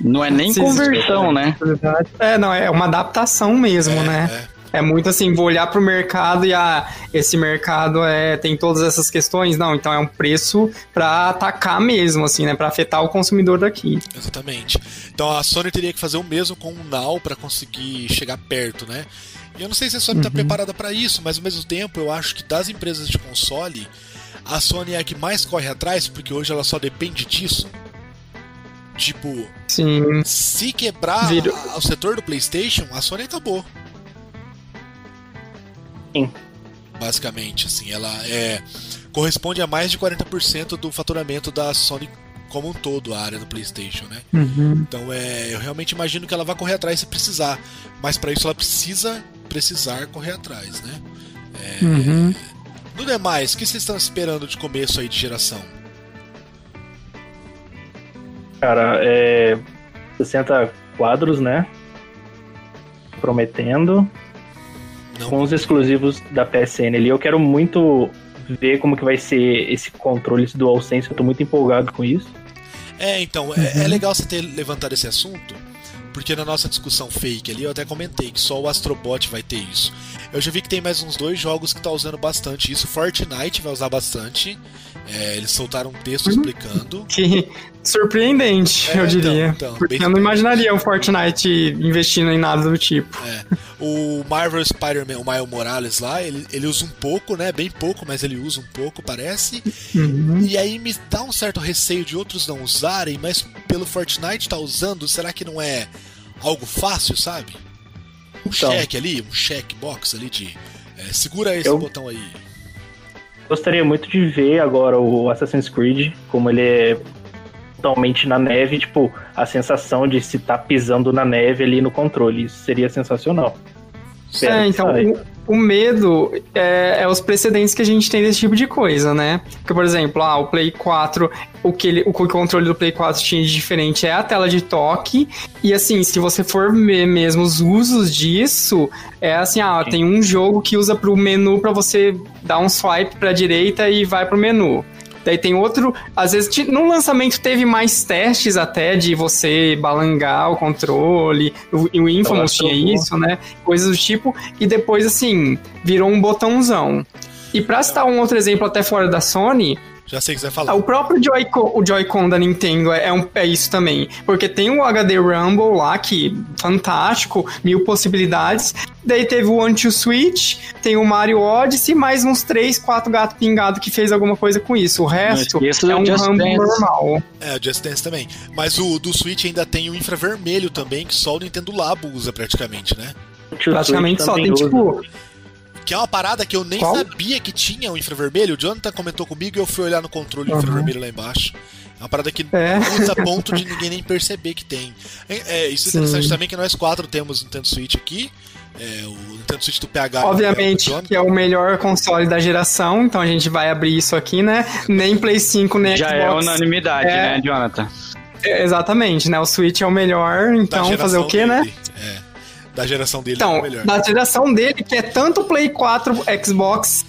Não é nem conversão, né? É, não, é uma adaptação mesmo, né? É muito assim, vou olhar pro mercado e esse mercado tem todas essas questões. Não, então é um preço pra atacar mesmo, assim, né? Pra afetar o consumidor daqui. Exatamente. Então a Sony teria que fazer o mesmo com o Now pra conseguir chegar perto, né? E eu não sei se a Sony tá preparada pra isso, mas ao mesmo tempo eu acho que das empresas de console, a Sony é a que mais corre atrás, porque hoje ela só depende disso. Tipo, se quebrar o setor do PlayStation, a Sony acabou. Basicamente, assim, ela corresponde a mais de 40% do faturamento da Sony como um todo, a área do PlayStation, né? Então, eu realmente imagino que ela vai correr atrás se precisar, mas para isso ela precisar correr atrás, né? No demais, o que vocês estão esperando de começo aí de geração? Cara, 60 quadros, né? Prometendo. Não. Com os exclusivos da PSN ali, eu quero muito ver como que vai ser esse controle, esse DualSense, eu tô muito empolgado com isso. É legal você ter levantado esse assunto, porque na nossa discussão fake ali, eu até comentei que só o Astro Bot vai ter isso. Eu já vi que tem mais uns 2 jogos que tá usando bastante isso, Fortnite vai usar bastante, eles soltaram um texto explicando. Que surpreendente, eu diria. Então, porque eu não imaginaria o Fortnite investindo em nada do tipo. O Marvel Spider-Man, o Miles Morales lá, ele usa um pouco, né? Bem pouco, mas ele usa um pouco, parece. E aí me dá um certo receio de outros não usarem, mas pelo Fortnite tá usando, será que não é algo fácil, sabe? Cheque ali, um checkbox ali de... segura esse botão aí. Gostaria muito de ver agora o Assassin's Creed, como ele é totalmente na neve, tipo, a sensação de se tá pisando na neve ali no controle, isso seria sensacional. Então o medo é os precedentes que a gente tem desse tipo de coisa, né? Porque, por exemplo, o Play 4, o controle do Play 4 tinha de diferente é a tela de toque, e assim, se você for ver mesmo os usos disso, é assim, tem um jogo que usa pro menu pra você dar um swipe pra direita e vai pro menu. Daí tem outro, às vezes, no lançamento teve mais testes até de você balangar o controle, o Infamous tinha isso, né? Coisas do tipo, e depois, assim, virou um botãozão. E pra citar um outro exemplo até fora da Sony... Já sei o que você vai falar. O próprio Joy-Con da Nintendo é isso também, porque tem o HD Rumble lá, que fantástico, 1000 possibilidades, daí teve o One to Switch, tem o Mario Odyssey, mais uns 3-4 gato pingado que fez alguma coisa com isso, o resto é um Just Rumble Dance. Normal. É, o Just Dance também, mas o do Switch ainda tem o infravermelho também, que só o Nintendo Labo usa praticamente, né? Praticamente só, tem tipo... Que é uma parada que eu nem sabia que tinha o infravermelho. O Jonathan comentou comigo e eu fui olhar no controle infravermelho lá embaixo. Uma parada que não usa ponto de ninguém nem perceber que tem. Isso é interessante também, que nós quatro temos o Nintendo Switch aqui. O Nintendo Switch do PH. Obviamente que é o melhor console da geração, então a gente vai abrir isso aqui, né? Nem Play 5, nem já Xbox. Já é unanimidade, né, Jonathan? Exatamente, né? O Switch é o melhor, então fazer o quê, né? Da geração dele então, é o melhor. Da geração dele, que é tanto Play 4 Xbox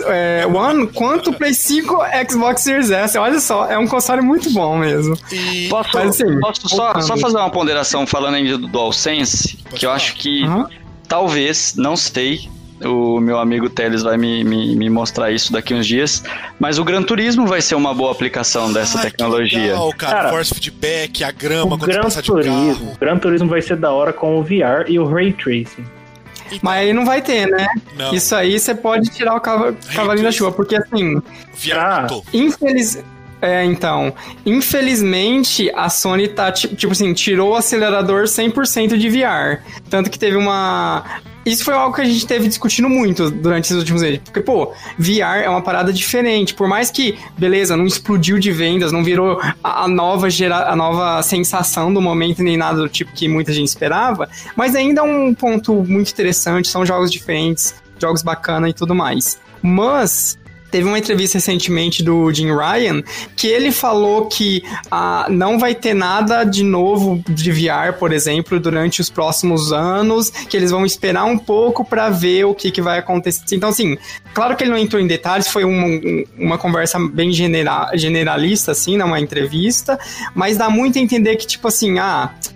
One, quanto Play 5 Xbox Series S. Olha só, é um console muito bom mesmo. E... Posso só fazer uma ponderação falando ainda do DualSense, eu acho que talvez, não sei, o meu amigo Teles vai me mostrar isso daqui uns dias, mas o Gran Turismo vai ser uma boa aplicação dessa tecnologia. Legal, cara, force feedback, a grama, quando você passar de carro. O Gran Turismo vai ser da hora com o VR e o Ray Tracing. Então, mas aí não vai ter, né? Não. Isso aí você pode tirar o cavalinho da chuva, porque assim... Infelizmente, a Sony tá, tipo assim, tirou o acelerador 100% de VR. Tanto que teve uma... Isso foi algo que a gente teve discutindo muito durante esses últimos anos. Porque, VR é uma parada diferente. Por mais que, beleza, não explodiu de vendas, não virou a nova sensação do momento, nem nada do tipo que muita gente esperava, mas ainda é um ponto muito interessante, são jogos diferentes, jogos bacanas e tudo mais. Mas... Teve uma entrevista recentemente do Jim Ryan, que ele falou que não vai ter nada de novo de VR, por exemplo, durante os próximos anos, que eles vão esperar um pouco para ver o que vai acontecer. Então, assim, claro que ele não entrou em detalhes, foi uma conversa bem generalista, assim, numa entrevista, mas dá muito a entender que, tipo assim,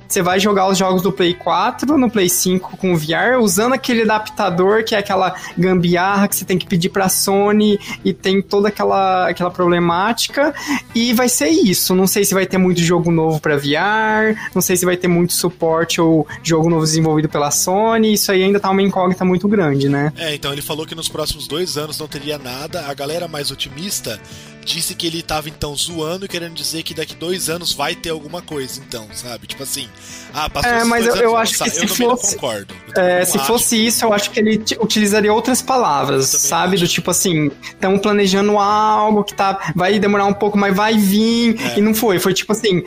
você vai jogar os jogos do Play 4 no Play 5 com VR, usando aquele adaptador que é aquela gambiarra que você tem que pedir pra Sony e tem toda aquela problemática, e vai ser isso. Não sei se vai ter muito jogo novo pra VR, não sei se vai ter muito suporte ou jogo novo desenvolvido pela Sony, isso aí ainda tá uma incógnita muito grande, né? Então ele falou que nos próximos 2 anos não teria nada. A galera mais otimista disse que ele tava então zoando e querendo dizer que daqui 2 anos vai ter alguma coisa, então, sabe? Tipo assim, passou esses mas 2 anos, eu acho que se fosse, não concordo. Se fosse isso, eu acho que ele utilizaria outras palavras, sabe? Acho. Do tipo assim, estamos planejando algo que vai demorar um pouco, mas vai vir, e não foi. Foi tipo assim,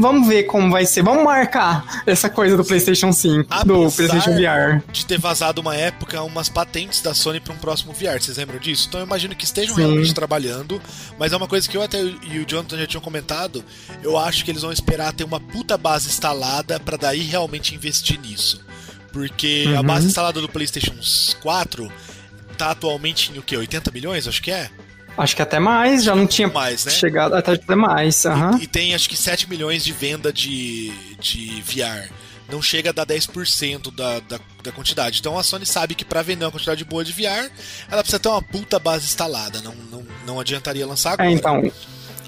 vamos ver como vai ser, vamos marcar essa coisa do PlayStation 5, apesar do PlayStation VR. De ter vazado uma época umas patentes da Sony para um próximo VR, vocês lembram disso? Então eu imagino que estejam realmente trabalhando, mas é uma coisa que eu até e o Jonathan já tinham comentado, eu acho que eles vão esperar ter uma puta base instalada pra daí realmente investir nisso. Porque a base instalada do PlayStation 4 tá atualmente em o quê? 80 milhões, acho que é? Acho que até mais, já não tinha mais, né? Chegado até mais. E tem acho que 7 milhões de venda de VR. Não chega a dar 10% da quantidade. Então a Sony sabe que pra vender uma quantidade boa de VR, ela precisa ter uma puta base instalada. Não adiantaria lançar agora. Então,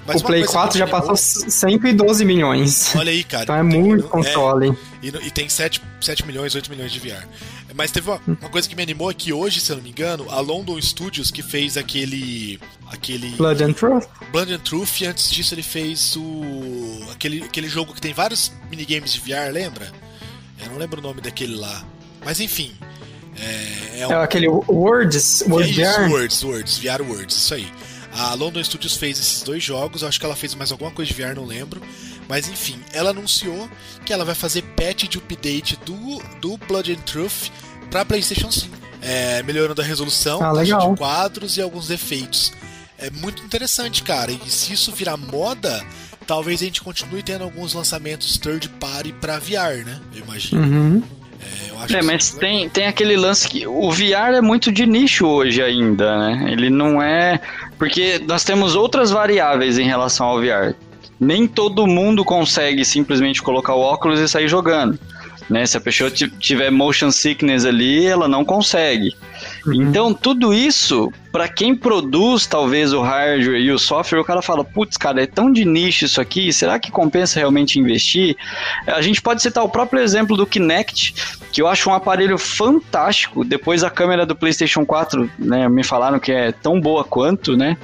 mas o Play 4 já passou 112 milhões. Olha aí, cara. Então é muito console. E tem 7 milhões, 8 milhões de VR. Mas teve uma coisa que me animou é que hoje, se eu não me engano, a London Studios, que fez aquele Blood and Truth, e antes disso ele fez aquele jogo que tem vários minigames de VR, lembra? Eu não lembro o nome daquele lá. Mas enfim. Aquele Words? Words, VR Words, isso aí. A London Studios fez esses 2 jogos, eu acho que ela fez mais alguma coisa de VR, não lembro. Mas enfim, ela anunciou que ela vai fazer patch de update do Blood and Truth pra PlayStation 5. Melhorando a resolução, taxa de quadros e alguns efeitos. É muito interessante, cara. E se isso virar moda, talvez a gente continue tendo alguns lançamentos third party pra VR, né? Eu imagino. Eu acho mas tem aquele lance que o VR é muito de nicho hoje ainda, né? Ele não é... Porque nós temos outras variáveis em relação ao VR. Nem todo mundo consegue simplesmente colocar o óculos e sair jogando, né? Se a pessoa tiver motion sickness ali, ela não consegue. Então, tudo isso, para quem produz talvez o hardware e o software, o cara fala, putz, cara, é tão de nicho isso aqui, será que compensa realmente investir? A gente pode citar o próprio exemplo do Kinect, que eu acho um aparelho fantástico. Depois a câmera do PlayStation 4, né, me falaram que é tão boa quanto, né?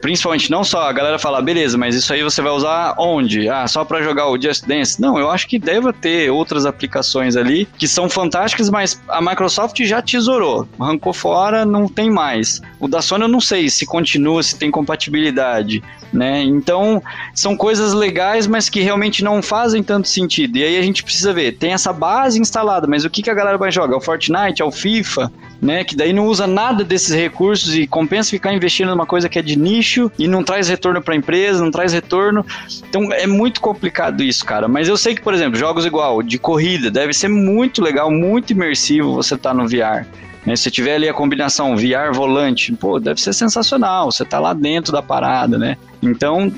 Principalmente, não só a galera fala, beleza, mas isso aí você vai usar onde? Só para jogar o Just Dance? Não, eu acho que deve ter outras aplicações ali que são fantásticas, mas a Microsoft já tesourou, arrancou fora, não tem mais. mas o da Sony eu não sei se continua, se tem compatibilidade, né? Então, são coisas legais, mas que realmente não fazem tanto sentido. E aí a gente precisa ver, tem essa base instalada, mas o que a galera vai jogar? O Fortnite, o FIFA, né? Que daí não usa nada desses recursos e compensa ficar investindo numa coisa que é de nicho e não traz retorno para a empresa, não traz retorno. Então, é muito complicado isso, cara. Mas eu sei que, por exemplo, jogos igual de corrida, deve ser muito legal, muito imersivo você tá no VR. Né? Se tiver ali a combinação VR-volante, pô, deve ser sensacional, você tá lá dentro da parada, né? Então,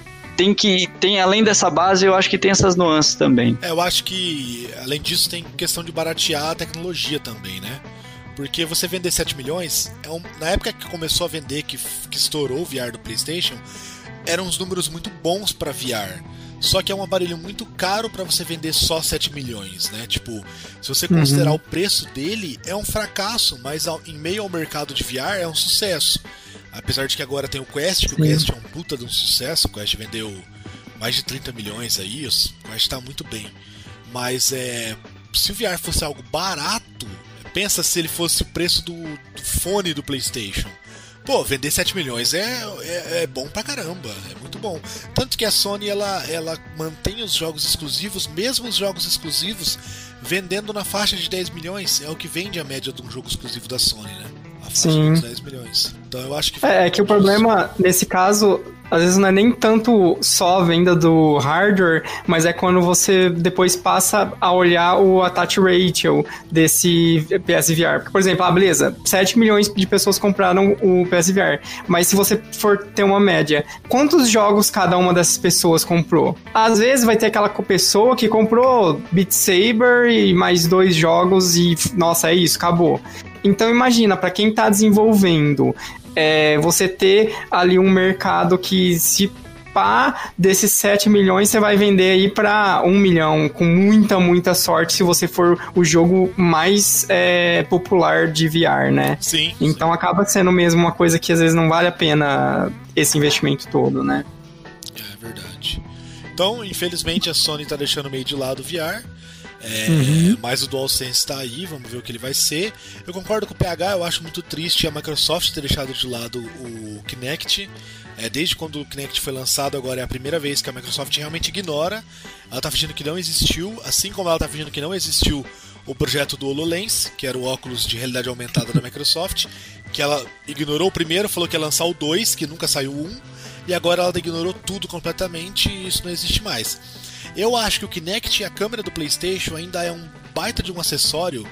tem além dessa base, eu acho que tem essas nuances também. É, eu acho que, além disso, tem questão de baratear a tecnologia também, né? Porque você vender 7 milhões, na época que começou a vender, que estourou o VR do PlayStation, eram uns números muito bons pra VR. Só que é um aparelho muito caro para você vender só 7 milhões, né? Tipo, se você considerar o preço dele, é um fracasso, mas em meio ao mercado de VR é um sucesso. Apesar de que agora tem o Quest, que o Quest é um puta de um sucesso, o Quest vendeu mais de 30 milhões aí, o Quest tá muito bem. Mas se o VR fosse algo barato, pensa se ele fosse o preço do fone do PlayStation. Pô, vender 7 milhões é bom pra caramba, é muito bom. Tanto que a Sony, ela mantém os jogos exclusivos, mesmo os jogos exclusivos, vendendo na faixa de 10 milhões. É o que vende a média de um jogo exclusivo da Sony, né? A faixa de 10 milhões. Então eu acho que... É que o problema, nesse caso, às vezes não é nem tanto só a venda do hardware, mas é quando você depois passa a olhar o attach ratio desse PSVR. Por exemplo, beleza, 7 milhões de pessoas compraram o PSVR, mas se você for ter uma média, quantos jogos cada uma dessas pessoas comprou? Às vezes vai ter aquela pessoa que comprou Beat Saber e mais 2 jogos e, nossa, é isso, acabou. Então imagina, para quem tá desenvolvendo... você ter ali um mercado que, se pá, desses 7 milhões você vai vender aí para 1 milhão, com muita sorte, se você for o jogo mais popular de VR, né? Sim. Então acaba sendo mesmo uma coisa que às vezes não vale a pena esse investimento todo, né? É verdade. Então, infelizmente, a Sony tá deixando meio de lado o VR. Mas o DualSense tá aí, vamos ver o que ele vai ser. Eu concordo com o PH, eu acho muito triste a Microsoft ter deixado de lado o Kinect. Desde quando o Kinect foi lançado, agora é a primeira vez que a Microsoft realmente ignora. Ela tá fingindo que não existiu, assim como ela tá fingindo que não existiu o projeto do HoloLens, que era o óculos de realidade aumentada da Microsoft, que ela ignorou o primeiro, falou que ia lançar o 2, que nunca saiu o 1, e agora ela ignorou tudo completamente e isso não existe mais. Eu acho que o Kinect e a câmera do PlayStation ainda é um baita de um acessório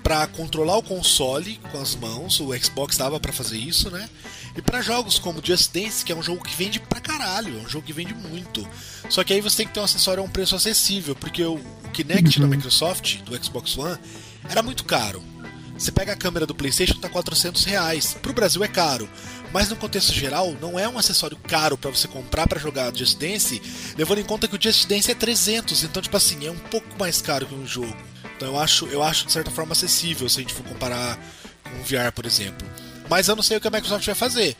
para controlar o console com as mãos, o Xbox dava para fazer isso, né? E para jogos como Just Dance, que é um jogo que vende pra caralho, é um jogo que vende muito. Só que aí você tem que ter um acessório a um preço acessível, porque o Kinect da Microsoft, do Xbox One, era muito caro. Você pega a câmera do PlayStation, tá R$400. Pro Brasil é caro, mas no contexto geral não é um acessório caro pra você comprar pra jogar Just Dance, levando em conta que o Just Dance é 300, então tipo assim, é um pouco mais caro que um jogo. Então eu acho de certa forma acessível se a gente for comparar com o VR, por exemplo. Mas eu não sei o que a Microsoft vai fazer.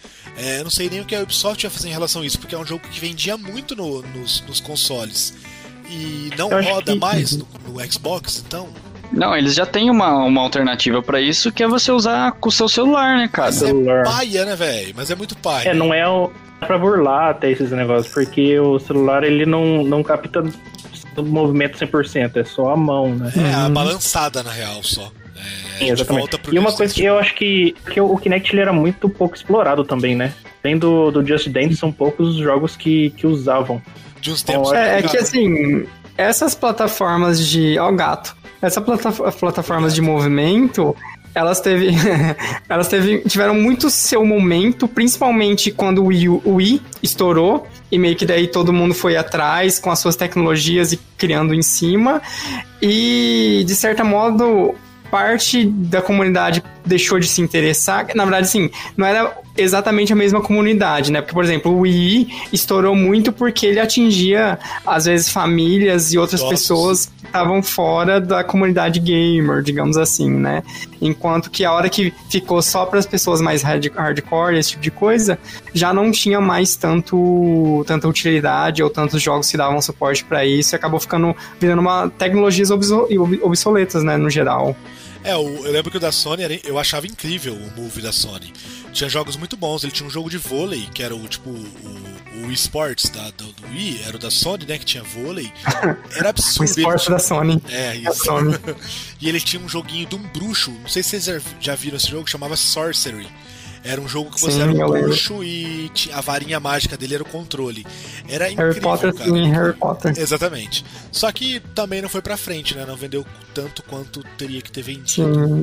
Eu não sei nem o que a Ubisoft vai fazer em relação a isso, porque é um jogo que vendia muito nos consoles e não roda mais no Xbox, então... Não, eles já têm uma alternativa pra isso, que é você usar com o seu celular, né, cara? Mas é paia, né, velho? Mas é muito paia. É, não é pra burlar até esses negócios, porque o celular, ele não capta o movimento 100%, é só a mão, né? É, a balançada, na real, só. Sim, exatamente. E uma coisa que eu acho que o Kinect, ele era muito pouco explorado também, né? Além do Just Dance, são poucos os jogos que usavam. Just Dance. Então, é que, assim, essas plataformas de... Ó, o gato. Essas plataformas de movimento, elas tiveram muito seu momento, principalmente quando o Wii estourou, e meio que daí todo mundo foi atrás com as suas tecnologias e criando em cima, e de certo modo parte da comunidade deixou de se interessar. Na verdade, sim, não era exatamente a mesma comunidade, né? Porque, por exemplo, o Wii estourou muito porque ele atingia, às vezes, famílias e outras pessoas que estavam fora da comunidade gamer, digamos assim, né? Enquanto que a hora que ficou só para as pessoas mais hardcore, esse tipo de coisa, já não tinha mais tanta utilidade ou tantos jogos que davam suporte para isso, e acabou virando uma tecnologias obsoletas, né, no geral. Eu lembro que o da Sony, eu achava incrível o Move da Sony. Tinha jogos muito bons, ele tinha um jogo de vôlei, que era o tipo o eSports do Wii, era o da Sony, né, que tinha vôlei. Era absurdo. O eSports da Sony. É, isso. Sony. E ele tinha um joguinho de um bruxo, não sei se vocês já viram esse jogo, que chamava Sorcery. Era um jogo que você era um bruxo e a varinha mágica dele era o controle. Era incrível, Harry Potter, cara. Sim, Harry Potter. Exatamente. Só que também não foi pra frente, né? Não vendeu tanto quanto teria que ter vendido.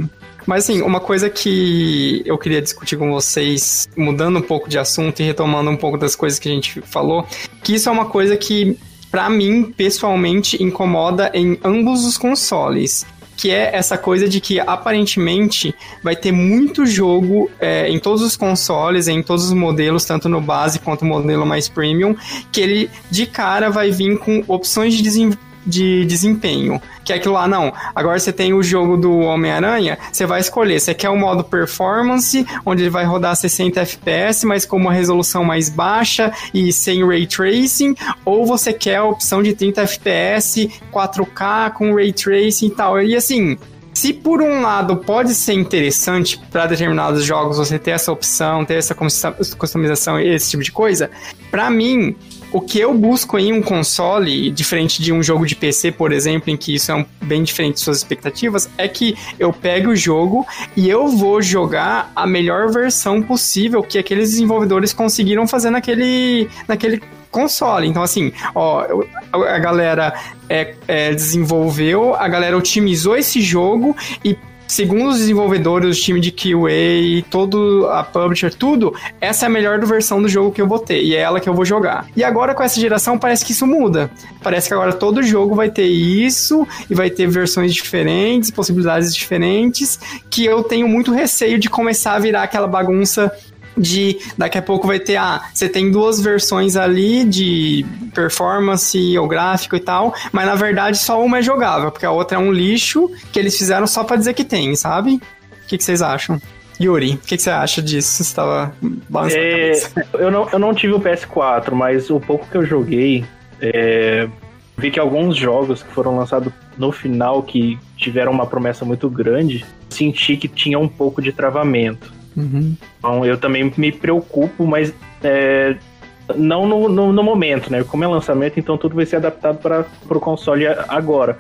Sim. Mas assim, uma coisa que eu queria discutir com vocês, mudando um pouco de assunto e retomando um pouco das coisas que a gente falou, que isso é uma coisa que, pra mim, pessoalmente, incomoda em ambos os consoles. Que é essa coisa de que, aparentemente, vai ter muito jogo em todos os consoles, em todos os modelos, tanto no base quanto no modelo mais premium, que ele, de cara, vai vir com opções de desempenho. Que é aquilo lá, não, agora você tem o jogo do Homem-Aranha, você vai escolher, você quer o modo performance, onde ele vai rodar 60 FPS, mas com uma resolução mais baixa e sem Ray Tracing, ou você quer a opção de 30 FPS, 4K com Ray Tracing e tal. E assim, se por um lado pode ser interessante para determinados jogos você ter essa opção, ter essa customização e esse tipo de coisa, para mim, o que eu busco em um console, diferente de um jogo de PC, por exemplo, em que isso é bem diferente de suas expectativas, é que eu pegue o jogo e eu vou jogar a melhor versão possível que aqueles desenvolvedores conseguiram fazer naquele console. Então, assim, ó, a galera desenvolveu, a galera otimizou esse jogo e, segundo os desenvolvedores, o time de QA, todo a publisher, tudo, essa é a melhor versão do jogo que eu botei, e é ela que eu vou jogar. E agora com essa geração parece que isso muda. Parece que agora todo jogo vai ter isso, e vai ter versões diferentes, possibilidades diferentes, que eu tenho muito receio de começar a virar aquela bagunça de daqui a pouco vai ter, você tem duas versões ali de performance ou gráfico e tal, mas na verdade só uma é jogável, porque a outra é um lixo que eles fizeram só pra dizer que tem, sabe? O que vocês acham? Yuri, o que você acha disso? Você tava balançando a cabeça. Eu não tive o PS4, mas o pouco que eu joguei, vi que alguns jogos que foram lançados no final, que tiveram uma promessa muito grande, senti que tinha um pouco de travamento. Uhum. Então eu também me preocupo, mas não no momento, né? Como é lançamento, então tudo vai ser adaptado para o console agora.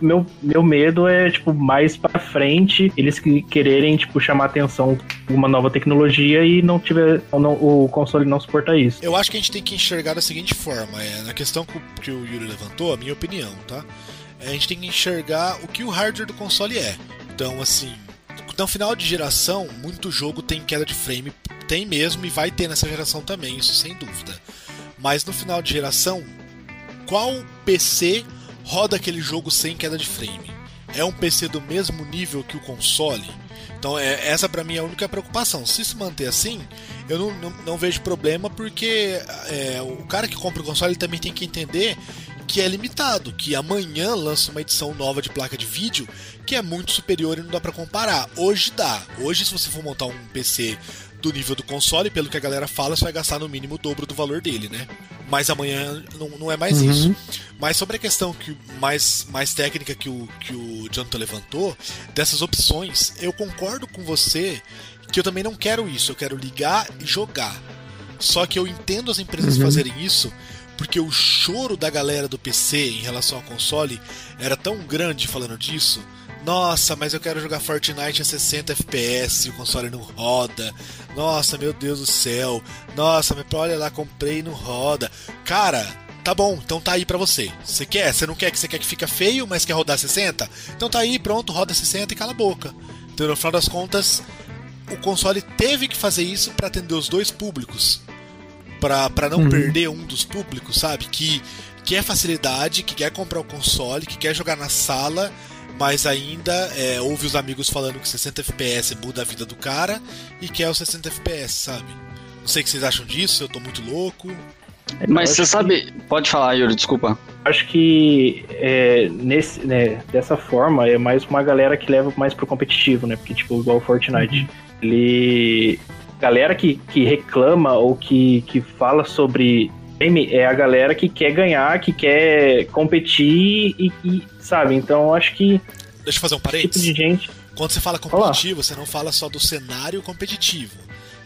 Meu medo é, tipo, mais para frente eles quererem, tipo, chamar atenção uma nova tecnologia e não tiver, o console não suporta isso. Eu acho que a gente tem que enxergar da seguinte forma, na questão que o Yuri levantou, a minha opinião, tá? A gente tem que enxergar o que o hardware do console é. Então, assim, no final de geração, muito jogo tem queda de frame, tem mesmo, e vai ter nessa geração também, isso sem dúvida. Mas no final de geração, qual PC roda aquele jogo sem queda de frame? É um PC do mesmo nível que o console? Então essa pra mim é a única preocupação. Se isso manter assim, eu não vejo problema, porque o cara que compra o console ele também tem que entender que é limitado, que amanhã lança uma edição nova de placa de vídeo que é muito superior e não dá pra comparar. Hoje dá. Hoje, se você for montar um PC do nível do console, pelo que a galera fala, você vai gastar no mínimo o dobro do valor dele, né? Mas amanhã não é mais isso. Mas sobre a questão que mais técnica que o Jonathan levantou, dessas opções, eu concordo com você que eu também não quero isso. Eu quero ligar e jogar. Só que eu entendo as empresas fazerem isso, porque o choro da galera do PC em relação ao console era tão grande falando disso. Nossa, mas eu quero jogar Fortnite a 60 FPS, o console não roda. Nossa, meu Deus do céu. Nossa, olha lá, comprei e não roda. Cara, tá bom, então tá aí pra você. Você quer? Você não quer que fica feio, mas quer rodar 60? Então tá aí, pronto, roda 60 e cala a boca. Então, no final das contas, o console teve que fazer isso pra atender os dois públicos. Pra não perder um dos públicos, sabe? Que quer facilidade, que quer comprar o console, que quer jogar na sala, mas ainda ouve os amigos falando que 60 FPS muda a vida do cara e quer os 60 FPS, sabe? Não sei o que vocês acham disso, eu tô muito louco. Mas você sabe... Pode falar, Yuri, desculpa. Acho que dessa forma é mais uma galera que leva mais pro competitivo, né? Porque, tipo, igual o Fortnite, ele... Galera que reclama ou que fala sobre game é a galera que quer ganhar, que quer competir e sabe? Então acho que Deixa eu fazer um parênteses. Tipo de gente. Quando você fala competitivo, você não fala só do cenário competitivo.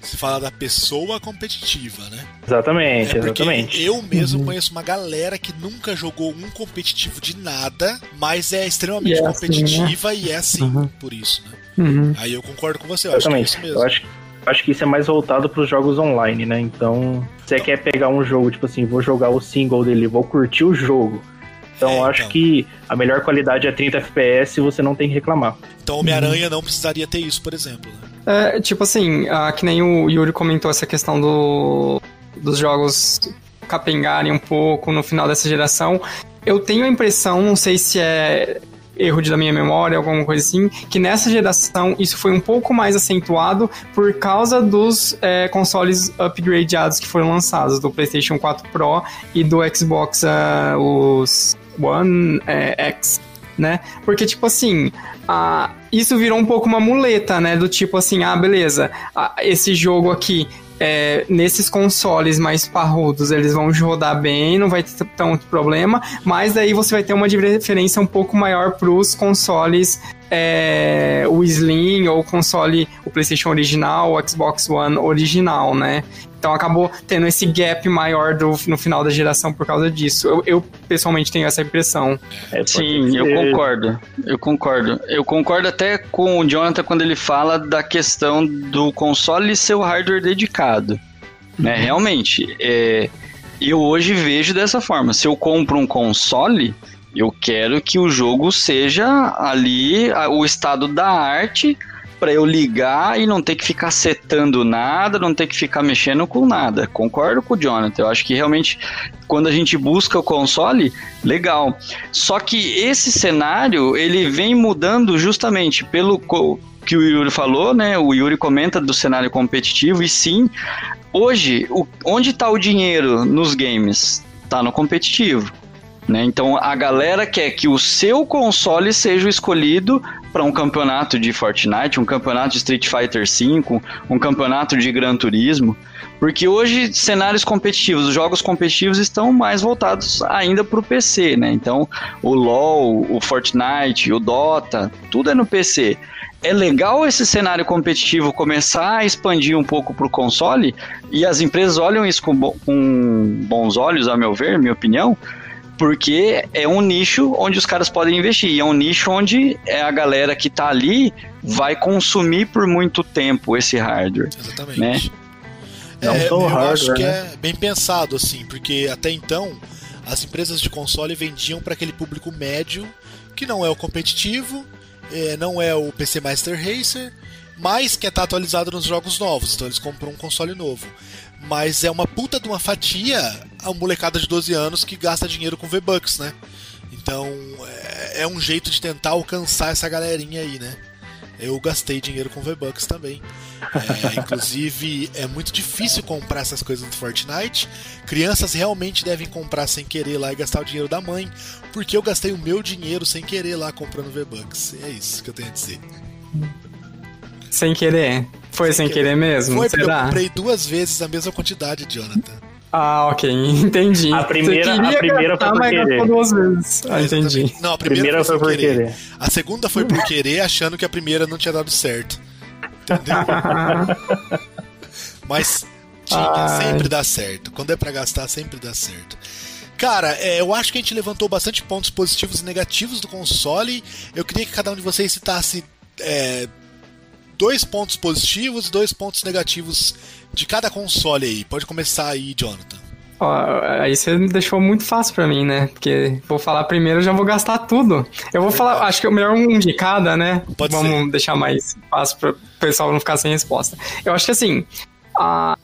Você fala da pessoa competitiva, né? Exatamente, exatamente. Eu mesmo conheço uma galera que nunca jogou um competitivo de nada, mas é extremamente competitiva e é assim, por isso, né? Aí eu concordo com você, eu acho que é isso mesmo. Eu acho que isso é mais voltado para os jogos online, né? Então, você quer pegar um jogo, tipo assim, vou jogar o single dele, vou curtir o jogo. Então, eu acho que a melhor qualidade é 30 FPS e você não tem que reclamar. Então, Homem-Aranha não precisaria ter isso, por exemplo, né? É, tipo assim, que nem o Yuri comentou essa questão dos jogos capengarem um pouco no final dessa geração. Eu tenho a impressão, não sei se é erro da minha memória, alguma coisa assim, que nessa geração isso foi um pouco mais acentuado por causa dos consoles upgradeados que foram lançados, do PlayStation 4 Pro e do Xbox os One X, né? Porque, tipo assim, isso virou um pouco uma muleta, né? Do tipo assim, beleza, esse jogo aqui, nesses consoles mais parrudos, eles vão rodar bem, não vai ter tanto problema, mas daí você vai ter uma diferença um pouco maior pros consoles, o Slim, ou o console, o PlayStation original, o Xbox One original, né? Então acabou tendo esse gap maior no final da geração por causa disso. Eu pessoalmente tenho essa impressão. Sim, eu concordo. Eu concordo até com o Jonathan quando ele fala da questão do console e seu hardware dedicado. Né? Realmente, eu hoje vejo dessa forma. Se eu compro um console, eu quero que o jogo seja ali o estado da arte, para eu ligar e não ter que ficar setando nada, não ter que ficar mexendo com nada. Concordo com o Jonathan, eu acho que realmente quando a gente busca o console, legal. Só que esse cenário, ele vem mudando justamente pelo que o Yuri falou, né? O Yuri comenta do cenário competitivo e sim, hoje, onde está o dinheiro nos games? Está no competitivo. Né? Então a galera quer que o seu console seja o escolhido para um campeonato de Fortnite, um campeonato de Street Fighter V, um campeonato de Gran Turismo, porque hoje cenários competitivos, os jogos competitivos estão mais voltados ainda para o PC, né? Então o LoL, o Fortnite, o Dota, tudo é no PC. É legal esse cenário competitivo começar a expandir um pouco para o console, e as empresas olham isso com bons olhos, a meu ver, minha opinião, porque é um nicho onde os caras podem investir, e é um nicho onde a galera que tá ali vai consumir por muito tempo esse hardware. Exatamente. Né? Acho que é bem pensado, assim, porque até então as empresas de console vendiam para aquele público médio, que não é o competitivo, não é o PC Master Racer, mas que está atualizado nos jogos novos, então eles compram um console novo. Mas é uma puta de uma fatia a molecada de 12 anos que gasta dinheiro com V-Bucks, né? Então, é um jeito de tentar alcançar essa galerinha aí, né? Eu gastei dinheiro com V-Bucks também. Inclusive, é muito difícil comprar essas coisas do Fortnite. Crianças realmente devem comprar sem querer lá e gastar o dinheiro da mãe, porque eu gastei o meu dinheiro sem querer lá comprando V-Bucks. É isso que eu tenho a dizer. Sem querer? Foi sem querer mesmo? Foi, será? Eu comprei 2 vezes a mesma quantidade, Jonathan. Ok, entendi. A primeira foi por querer. 2 vezes. Entendi. Não, a primeira foi por querer. A segunda foi por querer, achando que a primeira não tinha dado certo. Entendeu? Mas sempre dá certo. Quando é pra gastar, sempre dá certo. Cara, eu acho que a gente levantou bastante pontos positivos e negativos do console. Eu queria que cada um de vocês citasse... 2 pontos positivos, 2 pontos negativos de cada console aí. Pode começar aí, Jonathan. Aí você deixou muito fácil pra mim, né? Porque vou falar primeiro, eu já vou gastar tudo. Eu vou falar, acho que é o melhor um de cada, né? Vamos deixar mais fácil pro pessoal não ficar sem resposta. Eu acho que assim, a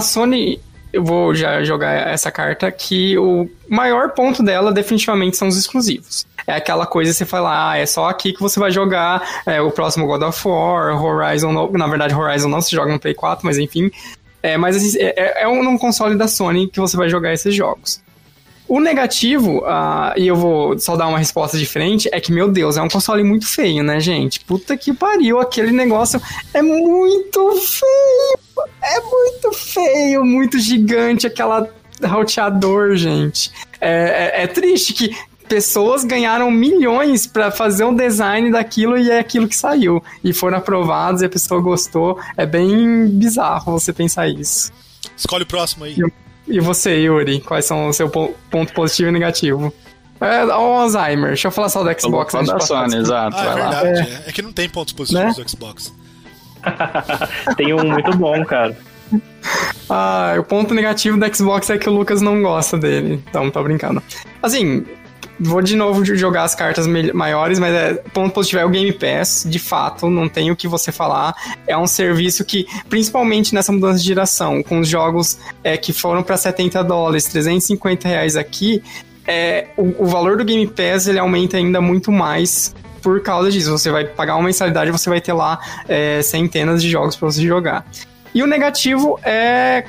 Sony, eu vou já jogar essa carta, que o maior ponto dela definitivamente são os exclusivos. É aquela coisa que você fala, é só aqui que você vai jogar o próximo God of War, Horizon, na verdade Horizon não se joga no Play 4, mas enfim. Mas é um console da Sony que você vai jogar esses jogos. O negativo, e eu vou só dar uma resposta diferente, é que, meu Deus, é um console muito feio, né, gente? Puta que pariu, aquele negócio é muito feio! É muito feio, muito gigante, aquela... roteador, gente. É triste que pessoas ganharam milhões pra fazer um design daquilo e é aquilo que saiu. E foram aprovados e a pessoa gostou. É bem bizarro você pensar isso. Escolhe o próximo aí. E você, Yuri? Quais são o seu ponto positivo e negativo? É o Alzheimer. Deixa eu falar só do Xbox. Da Sony, exato. Ah, é verdade. É que não tem pontos positivos, né? Do Xbox. Tem um muito bom, cara. Ah, o ponto negativo do Xbox é que o Lucas não gosta dele. Então, tá brincando. Assim, vou de novo jogar as cartas maiores, mas ponto positivo é o Game Pass. De fato, não tem o que você falar. É um serviço que, principalmente nessa mudança de geração, com os jogos que foram para $70, R$350 aqui, o valor do Game Pass ele aumenta ainda muito mais. Por causa disso, você vai pagar uma mensalidade e você vai ter lá centenas de jogos para você jogar. E o negativo é...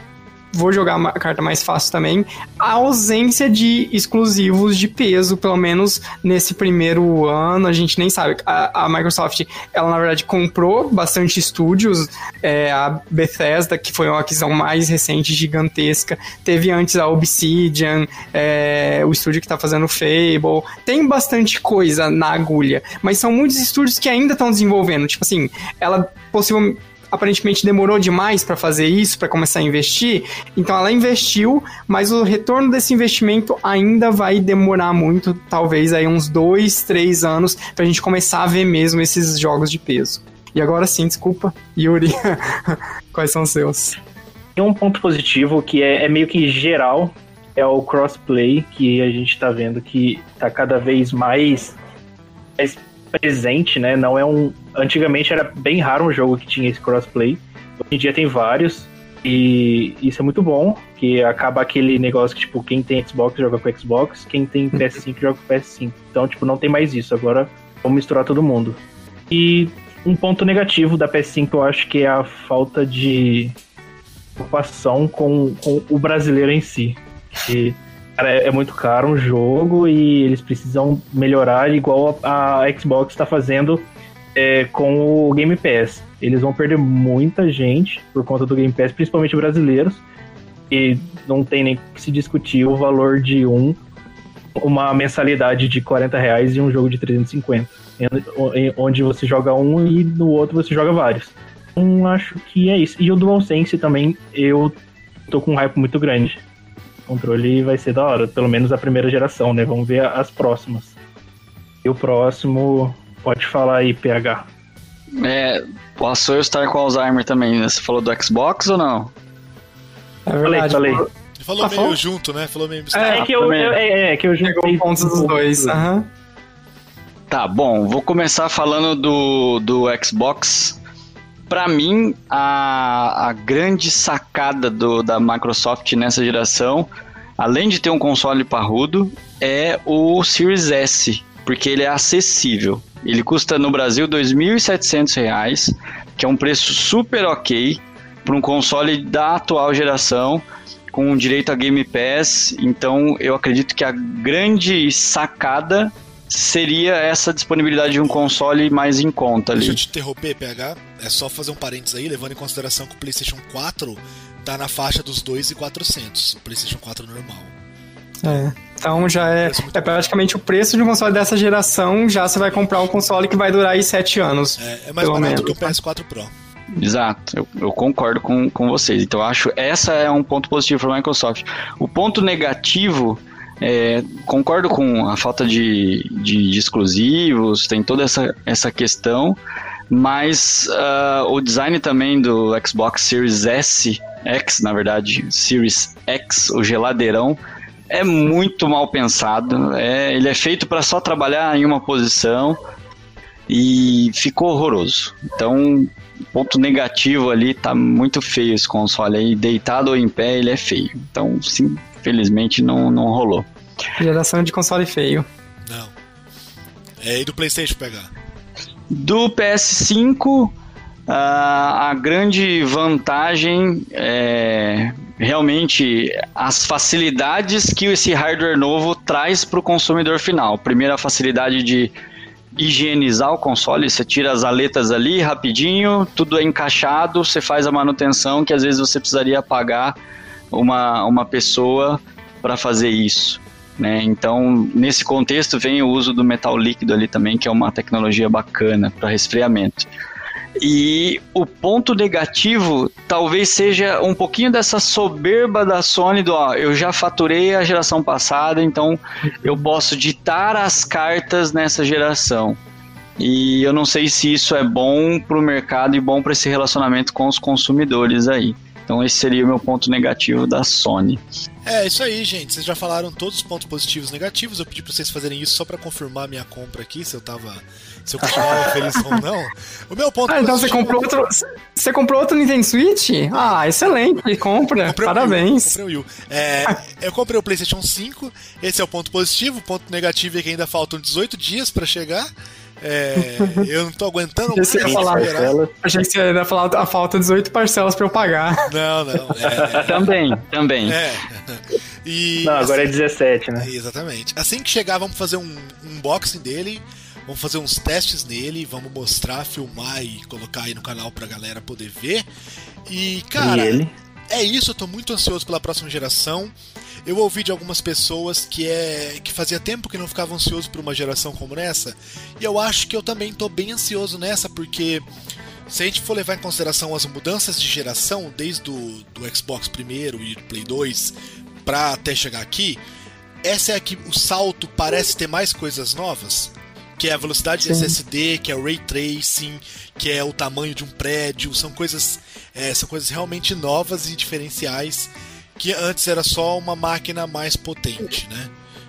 Vou jogar a carta mais fácil também. A ausência de exclusivos de peso, pelo menos nesse primeiro ano, a gente nem sabe. A Microsoft, ela na verdade comprou bastante estúdios. A Bethesda, que foi uma aquisição mais recente, gigantesca. Teve antes a Obsidian, o estúdio que tá fazendo Fable. Tem bastante coisa na agulha, mas são muitos estúdios que ainda estão desenvolvendo. Tipo assim, ela possivelmente... aparentemente demorou demais para fazer isso, para começar a investir, então ela investiu, mas o retorno desse investimento ainda vai demorar muito, talvez aí uns 2-3 anos, pra gente começar a ver mesmo esses jogos de peso. E agora sim, desculpa, Yuri, quais são os seus? Tem um ponto positivo que é meio que geral, é o crossplay, que a gente tá vendo que tá cada vez mais presente, né? Não é um... Antigamente era bem raro um jogo que tinha esse crossplay. Hoje em dia tem vários. E isso é muito bom, que acaba aquele negócio que, tipo, quem tem Xbox joga com Xbox, quem tem PS5 joga com PS5. Então, tipo, não tem mais isso. Agora vamos misturar todo mundo. E um ponto negativo da PS5, eu acho que é a falta de preocupação com o brasileiro em si. E... Cara, é muito caro um jogo e eles precisam melhorar igual a Xbox está fazendo com o Game Pass. Eles vão perder muita gente por conta do Game Pass, principalmente brasileiros, e não tem nem que se discutir o valor de uma mensalidade de R$40 e um jogo de 350, onde você joga um e no outro você joga vários. Então acho que é isso. E o DualSense também, eu tô com um hype muito grande. Controle vai ser da hora, pelo menos a primeira geração, né? Vamos ver as próximas. E o próximo, pode falar aí, PH. Posso eu estar com Alzheimer também, né? Você falou do Xbox ou não? É verdade. Falei. Falou meio junto, né? Falou meio misturado. É que eu juntei. Pegou pontos dos dois. Aham. Tá, bom, vou começar falando do Xbox. Pra mim, a grande sacada da Microsoft nessa geração, além de ter um console parrudo, é o Series S, porque ele é acessível. Ele custa no Brasil R$ 2.700, que é um preço super ok para um console da atual geração, com direito a Game Pass. Então, eu acredito que a grande sacada seria essa disponibilidade de um console mais em conta ali. Deixa eu te interromper, PH. É só fazer um parênteses aí, levando em consideração que o PlayStation 4 tá na faixa dos $2.400, o PlayStation 4 normal. Então já é praticamente o preço de um console dessa geração, já você vai comprar um console que vai durar aí 7 anos. É mais barato que o PS4 Pro. Exato, eu concordo com vocês. Então eu acho que esse é um ponto positivo para a Microsoft. O ponto negativo... concordo com a falta de exclusivos, tem toda essa questão, mas o design também do Xbox Series Series X, o geladeirão, é muito mal pensado, ele é feito para só trabalhar em uma posição e ficou horroroso. Então, ponto negativo ali, tá muito feio esse console aí, deitado ou em pé, ele é feio. Então, sim, felizmente não rolou. Geração de console feio. Não. E do PlayStation pegar? Do PS5, a grande vantagem é realmente as facilidades que esse hardware novo traz para o consumidor final. Primeiro, a facilidade de higienizar o console, você tira as aletas ali rapidinho, tudo é encaixado, você faz a manutenção que às vezes você precisaria pagar uma pessoa para fazer isso. né? Então, nesse contexto vem o uso do metal líquido ali também, que é uma tecnologia bacana para resfriamento. E o ponto negativo talvez seja um pouquinho dessa soberba da Sony do, ó, eu já faturei a geração passada, então eu posso ditar as cartas nessa geração. E eu não sei se isso é bom para o mercado e bom para esse relacionamento com os consumidores aí. Então esse seria o meu ponto negativo da Sony. É, isso aí, gente. Vocês já falaram todos os pontos positivos e negativos. Eu pedi pra vocês fazerem isso só pra confirmar minha compra aqui, se eu continuava feliz ou não. O meu ponto positivo... Ah, então você comprou outro Nintendo Switch? Ah, excelente. Comprei, parabéns. Eu comprei o PlayStation 5. Esse é o ponto positivo. O ponto negativo é que ainda faltam 18 dias pra chegar. Eu não tô aguentando muito. Achei que você ia falar a falta de 18 parcelas pra eu pagar. Não. Também. E, não, agora assim, é 17, né? Exatamente. Assim que chegar, vamos fazer um unboxing dele, vamos fazer uns testes nele, vamos mostrar, filmar e colocar aí no canal pra galera poder ver. E, cara, é isso, eu tô muito ansioso pela próxima geração. Eu ouvi de algumas pessoas que fazia tempo que não ficava ansioso por uma geração como essa, e eu acho que eu também tô bem ansioso nessa, porque se a gente for levar em consideração as mudanças de geração, desde do Xbox primeiro e do Play 2 pra até chegar aqui, essa é a que o salto parece ter mais coisas novas, que é a velocidade de SSD, que é o Ray Tracing, que é o tamanho de um prédio, são coisas realmente novas e diferenciais, que antes era só uma máquina mais potente, né?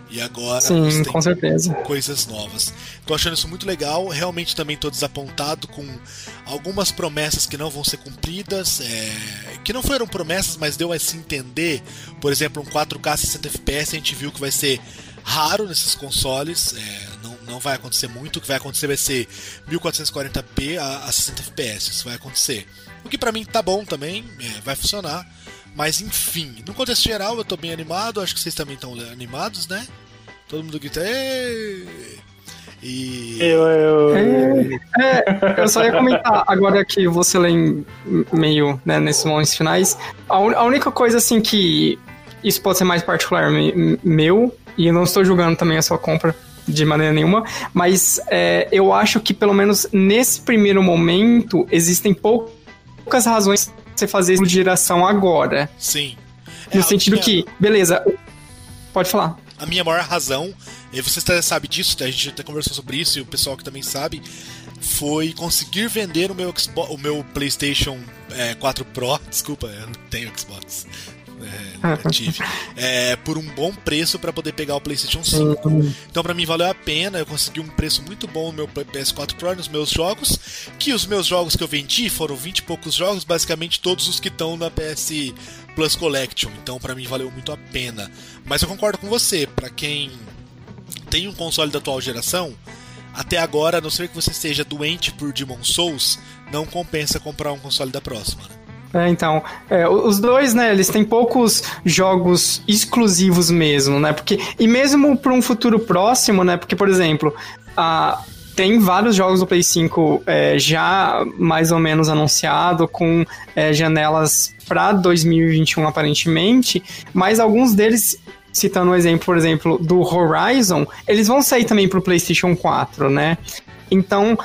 E agora sim, com certeza, coisas novas. Tô achando isso muito legal. Realmente também tô desapontado com algumas promessas que não vão ser cumpridas, que não foram promessas, mas deu a se entender. Por exemplo, um 4K 60 FPS a gente viu que vai ser raro nesses consoles, não vai acontecer muito. O que vai acontecer vai ser 1440p a 60 FPS, isso vai acontecer. O que pra mim tá bom também, vai funcionar. Mas enfim, no contexto geral eu tô bem animado, acho que vocês também estão animados, né? Todo mundo grita... E... Eu só ia comentar agora que você lê meio, né, nesses momentos finais. A única coisa assim que... Isso pode ser mais particular meu, e eu não estou julgando também a sua compra de maneira nenhuma, mas eu acho que pelo menos nesse primeiro momento existem poucas razões... você fazer isso de geração agora. Sim. No sentido que, beleza, pode falar. A minha maior razão, e você sabe disso, a gente até conversou sobre isso, e o pessoal que também sabe, foi conseguir vender o meu PlayStation 4 Pro, desculpa, eu não tenho Xbox, por um bom preço para poder pegar o PlayStation 5. Então para mim valeu a pena, eu consegui um preço muito bom no meu PS4 Pro, nos meus jogos, que os meus jogos que eu vendi foram 20 e poucos jogos, basicamente todos os que estão na PS Plus Collection. Então para mim valeu muito a pena. Mas eu concordo com você, para quem tem um console da atual geração, até agora, a não ser que você seja doente por Demon Souls, não compensa comprar um console da próxima, né? Então, os dois, né, eles têm poucos jogos exclusivos mesmo, né, porque, e mesmo para um futuro próximo, né, porque, por exemplo, tem vários jogos do Play 5 já mais ou menos anunciado, com janelas para 2021 aparentemente, mas alguns deles, citando um exemplo, por exemplo, do Horizon, eles vão sair também para o PlayStation 4, né. Então,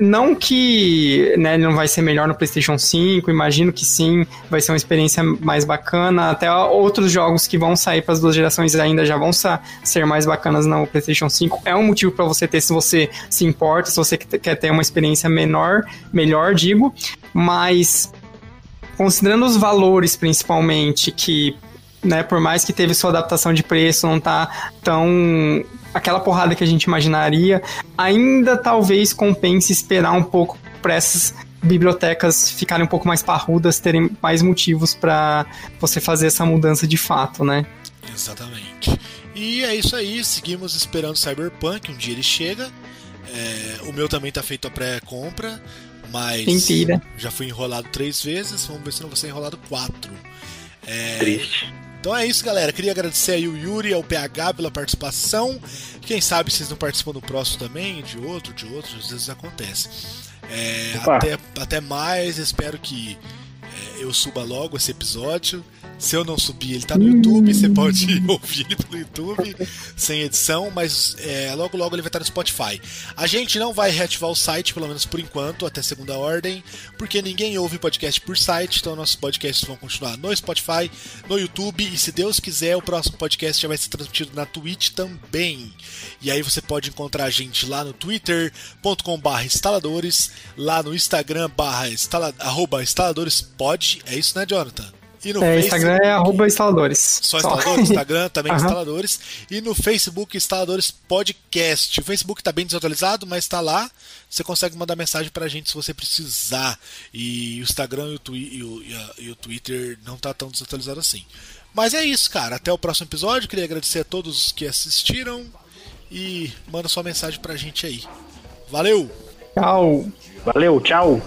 não que, né, não vai ser melhor no PlayStation 5, imagino que sim, vai ser uma experiência mais bacana, até outros jogos que vão sair para as duas gerações ainda já vão ser mais bacanas no PlayStation 5, é um motivo para você ter, se você se importa, se você quer ter uma experiência melhor, mas considerando os valores principalmente, que, né, por mais que teve sua adaptação de preço, não tá tão... aquela porrada que a gente imaginaria, ainda talvez compense esperar um pouco para essas bibliotecas ficarem um pouco mais parrudas, terem mais motivos para você fazer essa mudança de fato, né? Exatamente. E é isso aí, seguimos esperando Cyberpunk, um dia ele chega, o meu também tá feito a pré-compra, mas mentira, já fui enrolado 3 vezes, vamos ver se não vou ser enrolado 4. Triste. Então é isso, galera. Queria agradecer aí o Yuri, ao PH pela participação. Quem sabe vocês não participam do próximo também, de outro, às vezes acontece. Até mais, espero que eu suba logo esse episódio. Se eu não subir, ele tá no YouTube, você pode ouvir ele pelo YouTube, sem edição, mas logo logo ele vai estar no Spotify. A gente não vai reativar o site, pelo menos por enquanto, até segunda ordem, porque ninguém ouve podcast por site, então nossos podcasts vão continuar no Spotify, no YouTube, e se Deus quiser, o próximo podcast já vai ser transmitido na Twitch também. E aí você pode encontrar a gente lá no twitter.com/instaladores, lá no Instagram @instaladorespod, é isso, né, Jonathan? E no Instagram é @instaladores. Só instaladores, Instagram também instaladores. E no Facebook, instaladores podcast. O Facebook tá bem desatualizado, mas tá lá. Você consegue mandar mensagem pra gente se você precisar. E o Instagram e o Twitter não tá tão desatualizado assim. Mas é isso, cara. Até o próximo episódio. Queria agradecer a todos que assistiram. E manda sua mensagem pra gente aí. Valeu! Tchau! Valeu, tchau!